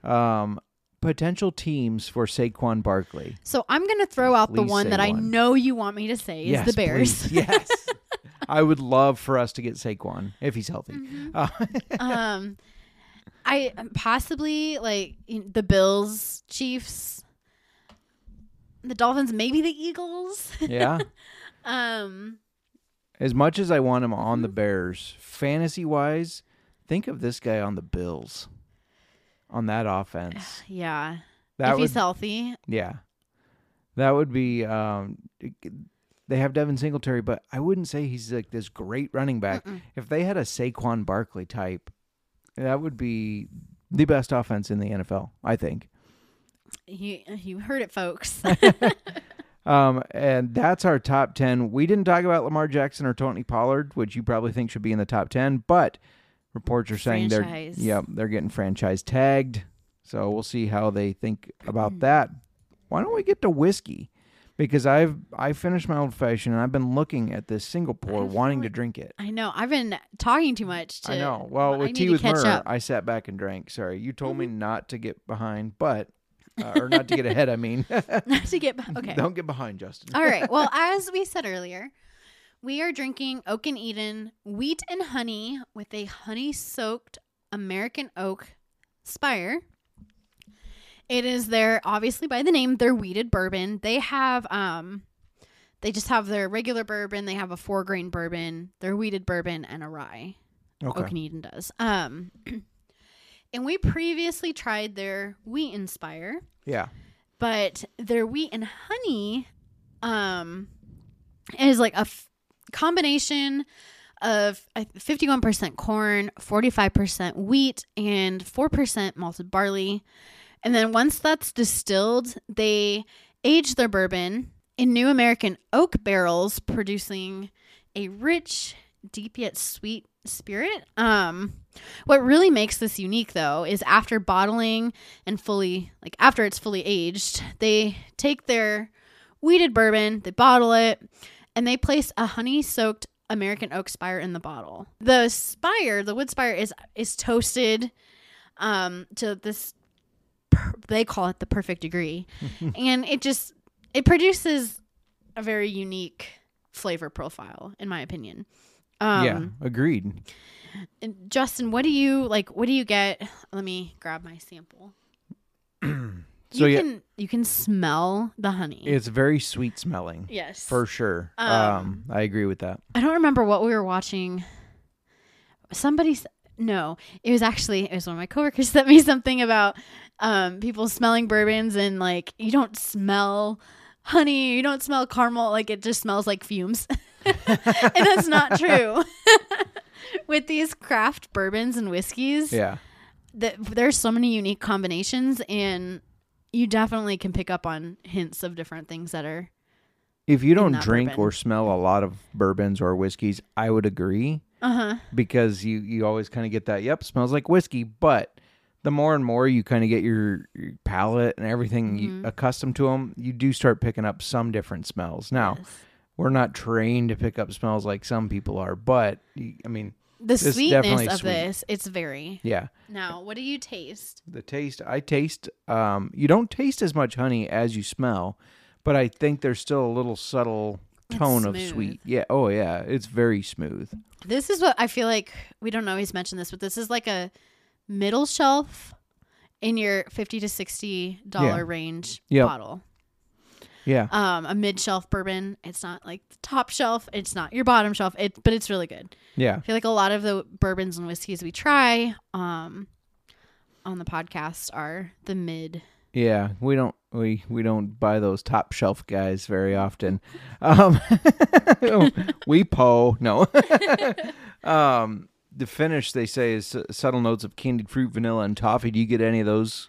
Potential teams for Saquon Barkley. So I'm going to throw out the one that I know you want me to say is the Bears. Yes. I would love for us to get Saquon if he's healthy. Mm-hmm. I possibly like the Bills, Chiefs, the Dolphins, maybe the Eagles. Yeah. As much as I want him on the Bears, fantasy wise, think of this guy on the Bills. On that offense. Yeah. If he's healthy. Yeah. That would be, they have Devin Singletary, but I wouldn't say he's like this great running back. Mm-mm. If they had a Saquon Barkley type, that would be the best offense in the NFL, I think. You heard it, folks. And that's our top 10. We didn't talk about Lamar Jackson or Tony Pollard, which you probably think should be in the top 10, but... Reports are saying they're getting franchise tagged. So we'll see how they think about that. Why don't we get to whiskey? Because I finished my old fashioned and I've been looking at this single pour wanting to drink it. I know. I've been talking too much. I know. Well, with Tea with Myrrh, I sat back and drank. Sorry. You told me not to get behind, but... or not to get ahead, I mean. Not to get... Okay. Don't get behind, Justin. All right. Well, as we said earlier... We are drinking Oak and Eden Wheat and Honey with a honey-soaked American oak spire. It is their, obviously by the name, their wheated bourbon. They have, they just have their regular bourbon. They have a 4-grain bourbon, their wheated bourbon, and a rye. Okay. Oak and Eden does. And we previously tried their wheat and spire. Yeah. But their wheat and honey, is like a... combination of 51% corn, 45% wheat, and 4% malted barley. And then once that's distilled, they age their bourbon in new American oak barrels, producing a rich, deep yet sweet spirit. What really makes this unique, though, is after bottling and after it's fully aged, they take their wheated bourbon, they bottle it, and they place a honey-soaked American oak spire in the bottle. The spire, the wood spire, is toasted to this, they call it the perfect degree. And it produces a very unique flavor profile, in my opinion. Agreed. And Justin, what do you get? Let me grab my sample. You can smell the honey. It's very sweet smelling. Yes. For sure. I agree with that. I don't remember what we were watching. It was one of my coworkers sent me something about people smelling bourbons and like, you don't smell honey, you don't smell caramel, like it just smells like fumes. And that's not true. With these craft bourbons and whiskeys, there's so many unique combinations and... You definitely can pick up on hints of different things that are. If you don't drink bourbon. Or smell a lot of bourbons or whiskeys, I would agree. Because you always kind of get that. Yep, smells like whiskey. But the more and more you kind of get your palate and everything accustomed to them, you do start picking up some different smells. Now, we're not trained to pick up smells like some people are, but I mean. The sweetness of this, it's very. Yeah. Now, what do you taste? The taste, I taste, you don't taste as much honey as you smell, but I think there's still a little subtle tone of sweet. Yeah. Oh, yeah. It's very smooth. This is what I feel like, we don't always mention this, but this is like a middle shelf in your $50 to $60 range bottle. Yeah. A mid-shelf bourbon. It's not like the top shelf. It's not your bottom shelf. But it's really good. Yeah. I feel like a lot of the bourbons and whiskeys we try on the podcast are the mid. Yeah. We don't buy those top shelf guys very often. No. The finish, they say, is subtle notes of candied fruit, vanilla, and toffee. Do you get any of those?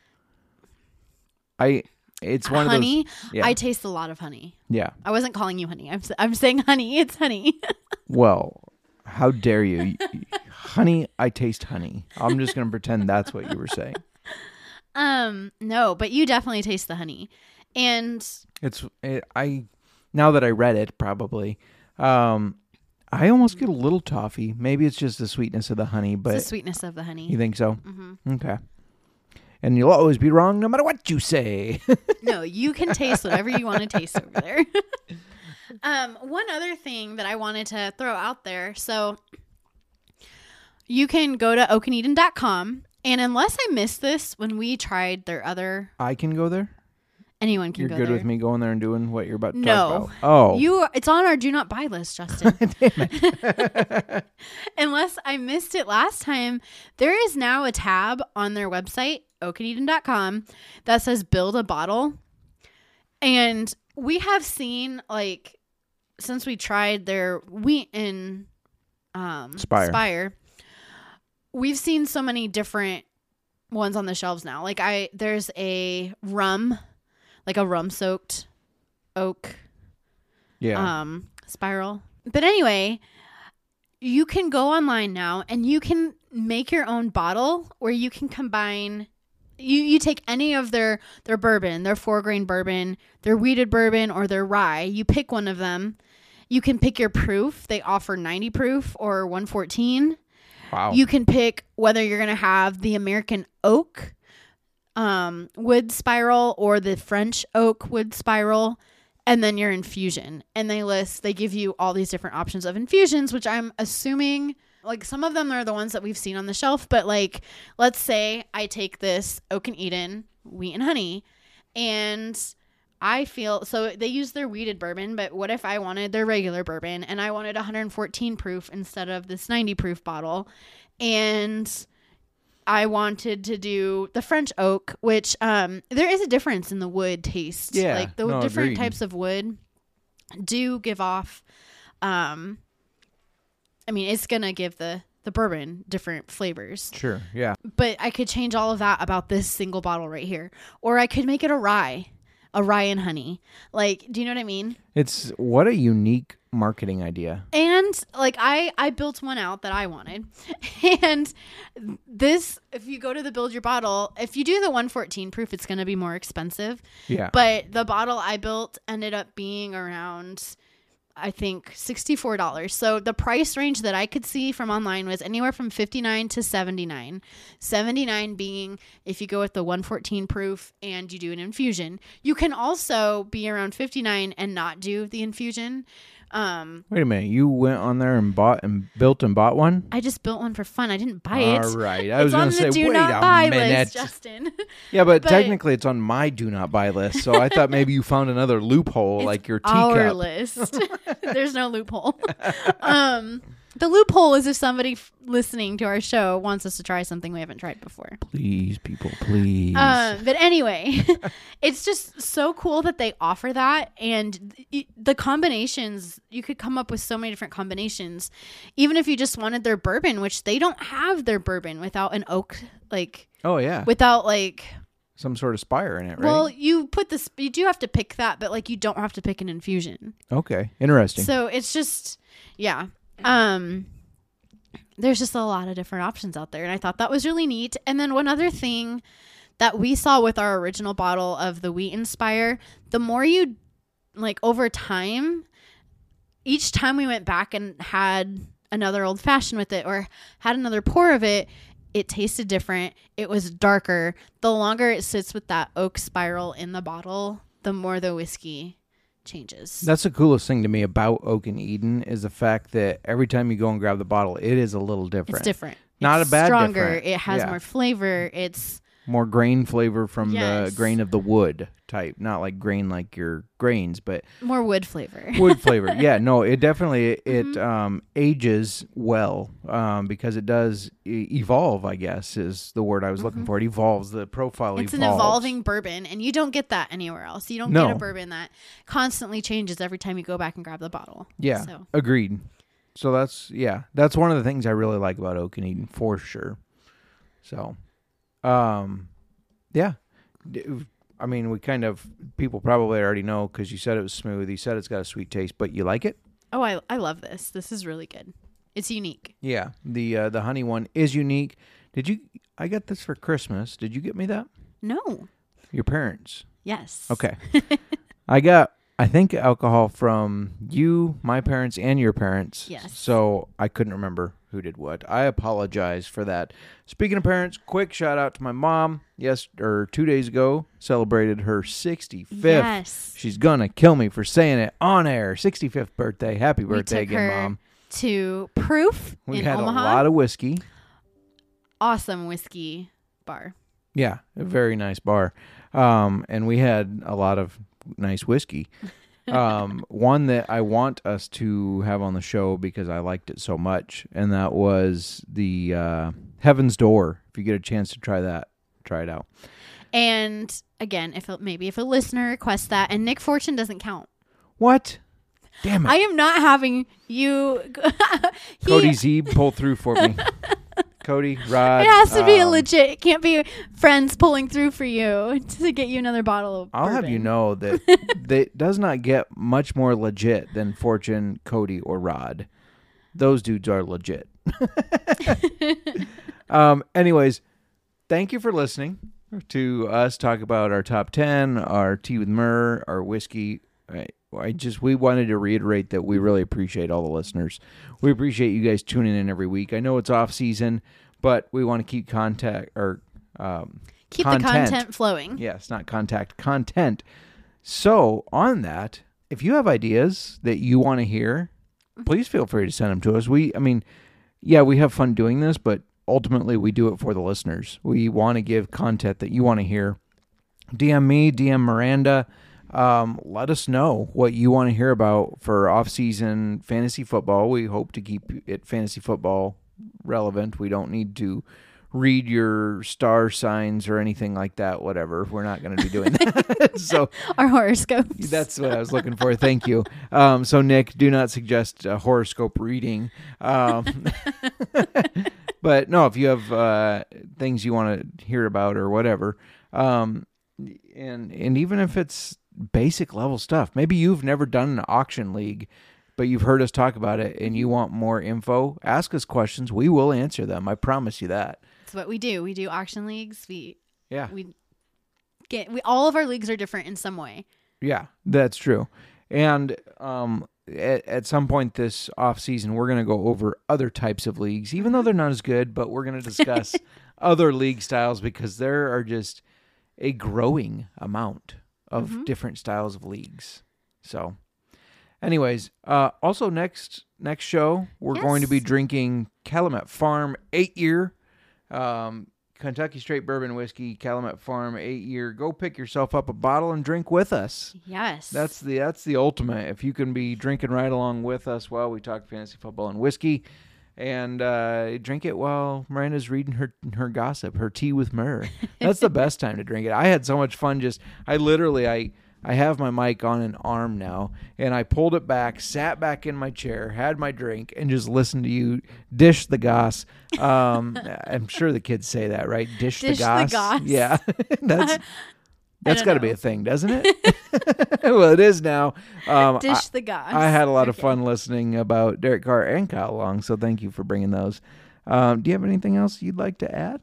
It's one honey, of those. Yeah. I taste a lot of honey. Yeah. I wasn't calling you honey. I'm saying honey. It's honey. Well, how dare you? Honey, I taste honey. I'm just going to pretend that's what you were saying. No, but you definitely taste the honey. And I now that I read it, probably. I almost get a little toffee. Maybe it's just the sweetness of the honey. But it's the sweetness of the honey. You think so? Mm-hmm. Okay. And you'll always be wrong no matter what you say. No, you can taste whatever you want to taste over there. One other thing that I wanted to throw out there. So you can go to oakandeden.com. And unless I missed this when we tried their other... I can go there? Anyone can go there. You're good with me going there and doing what you're about to talk about? Oh. It's on our do not buy list, Justin. Damn it. Unless I missed it last time, there is now a tab on their website, oakandeden.com, that says build a bottle. And we have seen, like, since we tried their wheat and Spire, we've seen so many different ones on the shelves now. Like, there's a rum, like a rum-soaked oak spiral. But anyway, you can go online now and you can make your own bottle where you can combine... You take any of their bourbon, their 4-grain bourbon, their wheated bourbon, or their rye. You pick one of them. You can pick your proof. They offer 90 proof or 114. Wow. You can pick whether you're going to have the American oak wood spiral or the French oak wood spiral, and then your infusion. And they give you all these different options of infusions, which I'm assuming... Like, some of them are the ones that we've seen on the shelf, but, like, let's say I take this Oak and Eden Wheat and Honey, and I feel... So, they use their wheated bourbon, but what if I wanted their regular bourbon, and I wanted 114 proof instead of this 90 proof bottle, and I wanted to do the French oak, which there is a difference in the wood taste. Yeah. Like, the different types of wood do give off... I mean, it's going to give the bourbon different flavors. Sure, yeah. But I could change all of that about this single bottle right here. Or I could make it a rye and honey. Like, do you know what I mean? It's what a unique marketing idea. And, like, I built one out that I wanted. And this, if you go to the build your bottle, if you do the 114 proof, it's going to be more expensive. Yeah. But the bottle I built ended up being around... I think $64. So the price range that I could see from online was anywhere from $59 to $79. $79 being if you go with the 114 proof and you do an infusion. You can also be around $59 and not do the infusion. Wait a minute. You went on there and built and bought one? I just built one for fun. I didn't buy it. All right. I was going to say, wait a minute, Justin. Yeah, but technically it's on my do not buy list. So I thought maybe you found another loophole, it's like your teacup. Our list. There's no loophole. The loophole is if somebody listening to our show wants us to try something we haven't tried before. Please, people, please. But anyway, it's just so cool that they offer that. And the combinations, you could come up with so many different combinations. Even if you just wanted their bourbon, which they don't have their bourbon without an oak. Like, oh, yeah. Without like... some sort of spire in it, right? Well, you do have to pick that, but like you don't have to pick an infusion. Okay, interesting. So it's just, yeah. There's just a lot of different options out there, and I thought that was really neat. And then one other thing that we saw with our original bottle of the Wheat and Spire, the more you like over time, each time we went back and had another old fashioned with it or had another pour of it. It tasted different. It was darker. The longer it sits with that oak spiral in the bottle, the more the whiskey changes. That's the coolest thing to me about Oak and Eden is the fact that every time you go and grab the bottle, it is a little different. It's different. Not it's a bad stronger. Different. It has more flavor. It's more grain flavor from the grain of the wood type. Not like grain like your grains, but more wood flavor. Wood flavor. Yeah, no, it definitely it ages well because it does evolve, I guess, is the word I was looking for. It evolves. The profile evolves. It's an evolving bourbon, and you don't get that anywhere else. You don't get a bourbon that constantly changes every time you go back and grab the bottle. Yeah, so. Agreed. So that's one of the things I really like about Oak and Eden for sure. So... yeah, I mean, we kind of, people probably already know because you said it was smooth. You said it's got a sweet taste, but you like it? Oh, I love this. This is really good. It's unique. Yeah. The honey one is unique. I got this for Christmas. Did you get me that? No. Your parents? Yes. Okay. I got, I I think alcohol from you, my parents, and your parents. Yes. So I couldn't remember who did what. I apologize for that. Speaking of parents, quick shout out to my mom. Yes, or 2 days ago, celebrated her 65th. Yes. She's going to kill me for saying it on air. 65th birthday. Happy birthday again, Mom. To Proof in Omaha. We had a lot of whiskey. Awesome whiskey bar. Yeah, a very nice bar. And we had a lot of nice whiskey. One that I want us to have on the show because I liked it so much, and that was the Heaven's Door. If you get a chance to try that, try it out. And again, if a listener requests that, and Nick Fortune doesn't count. What? Damn it! I am not having you. Cody Zeeb pull through for me. Cody, Rod. It has to be a legit. It can't be friends pulling through for you to get you another bottle of bourbon. I'll have you know that it does not get much more legit than Fortune, Cody, or Rod. Those dudes are legit. Anyways, thank you for listening to us talk about our top 10, our tea with myrrh, our whiskey. We wanted to reiterate that we really appreciate all the listeners. We appreciate you guys tuning in every week. I know it's off season, but we want to keep the content flowing. Yes, not content. So on that, if you have ideas that you want to hear, please feel free to send them to us. We have fun doing this, but ultimately we do it for the listeners. We want to give content that you want to hear. DM me, DM Miranda. Let us know what you want to hear about for off-season fantasy football. We hope to keep it fantasy football relevant. We don't need to read your star signs or anything like that, whatever. We're not going to be doing that. So our horoscopes. That's what I was looking for. Thank you. So, Nick, do not suggest a horoscope reading. But, no, if you have things you want to hear about or whatever, and even if it's basic level stuff. Maybe you've never done an auction league, but you've heard us talk about it and you want more info. Ask us questions. We will answer them. I promise you that. That's what we do. We do auction leagues. All of our leagues are different in some way. Yeah, that's true. And at some point this off season, we're going to go over other types of leagues, even though they're not as good, but we're going to discuss other league styles because there are just a growing amount of different styles of leagues. So anyways, also next show, we're going to be drinking Calumet Farm 8-year, Kentucky Straight Bourbon Whiskey, Calumet Farm 8-year. Go pick yourself up a bottle and drink with us. Yes. That's the ultimate. If you can be drinking right along with us while we talk fantasy football and whiskey, and drink it while Miranda's reading her gossip, her tea with myrrh. That's the best time to drink it. I had so much fun. I have my mic on an arm now, and I pulled it back, sat back in my chair, had my drink, and just listened to you dish the goss. I'm sure the kids say that, right? Dish the goss. Yeah. That's got to be a thing, doesn't it? Well, it is now. Dish the goss. I had a lot of fun listening about Derek Carr and Kyle Long, so thank you for bringing those. Do you have anything else you'd like to add?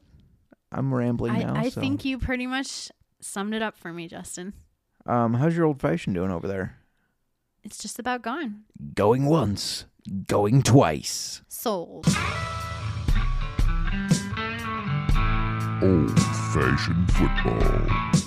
I'm rambling now. I think you pretty much summed it up for me, Justin. How's your old fashioned doing over there? It's just about gone. Going once, going twice. Sold. Old fashioned football.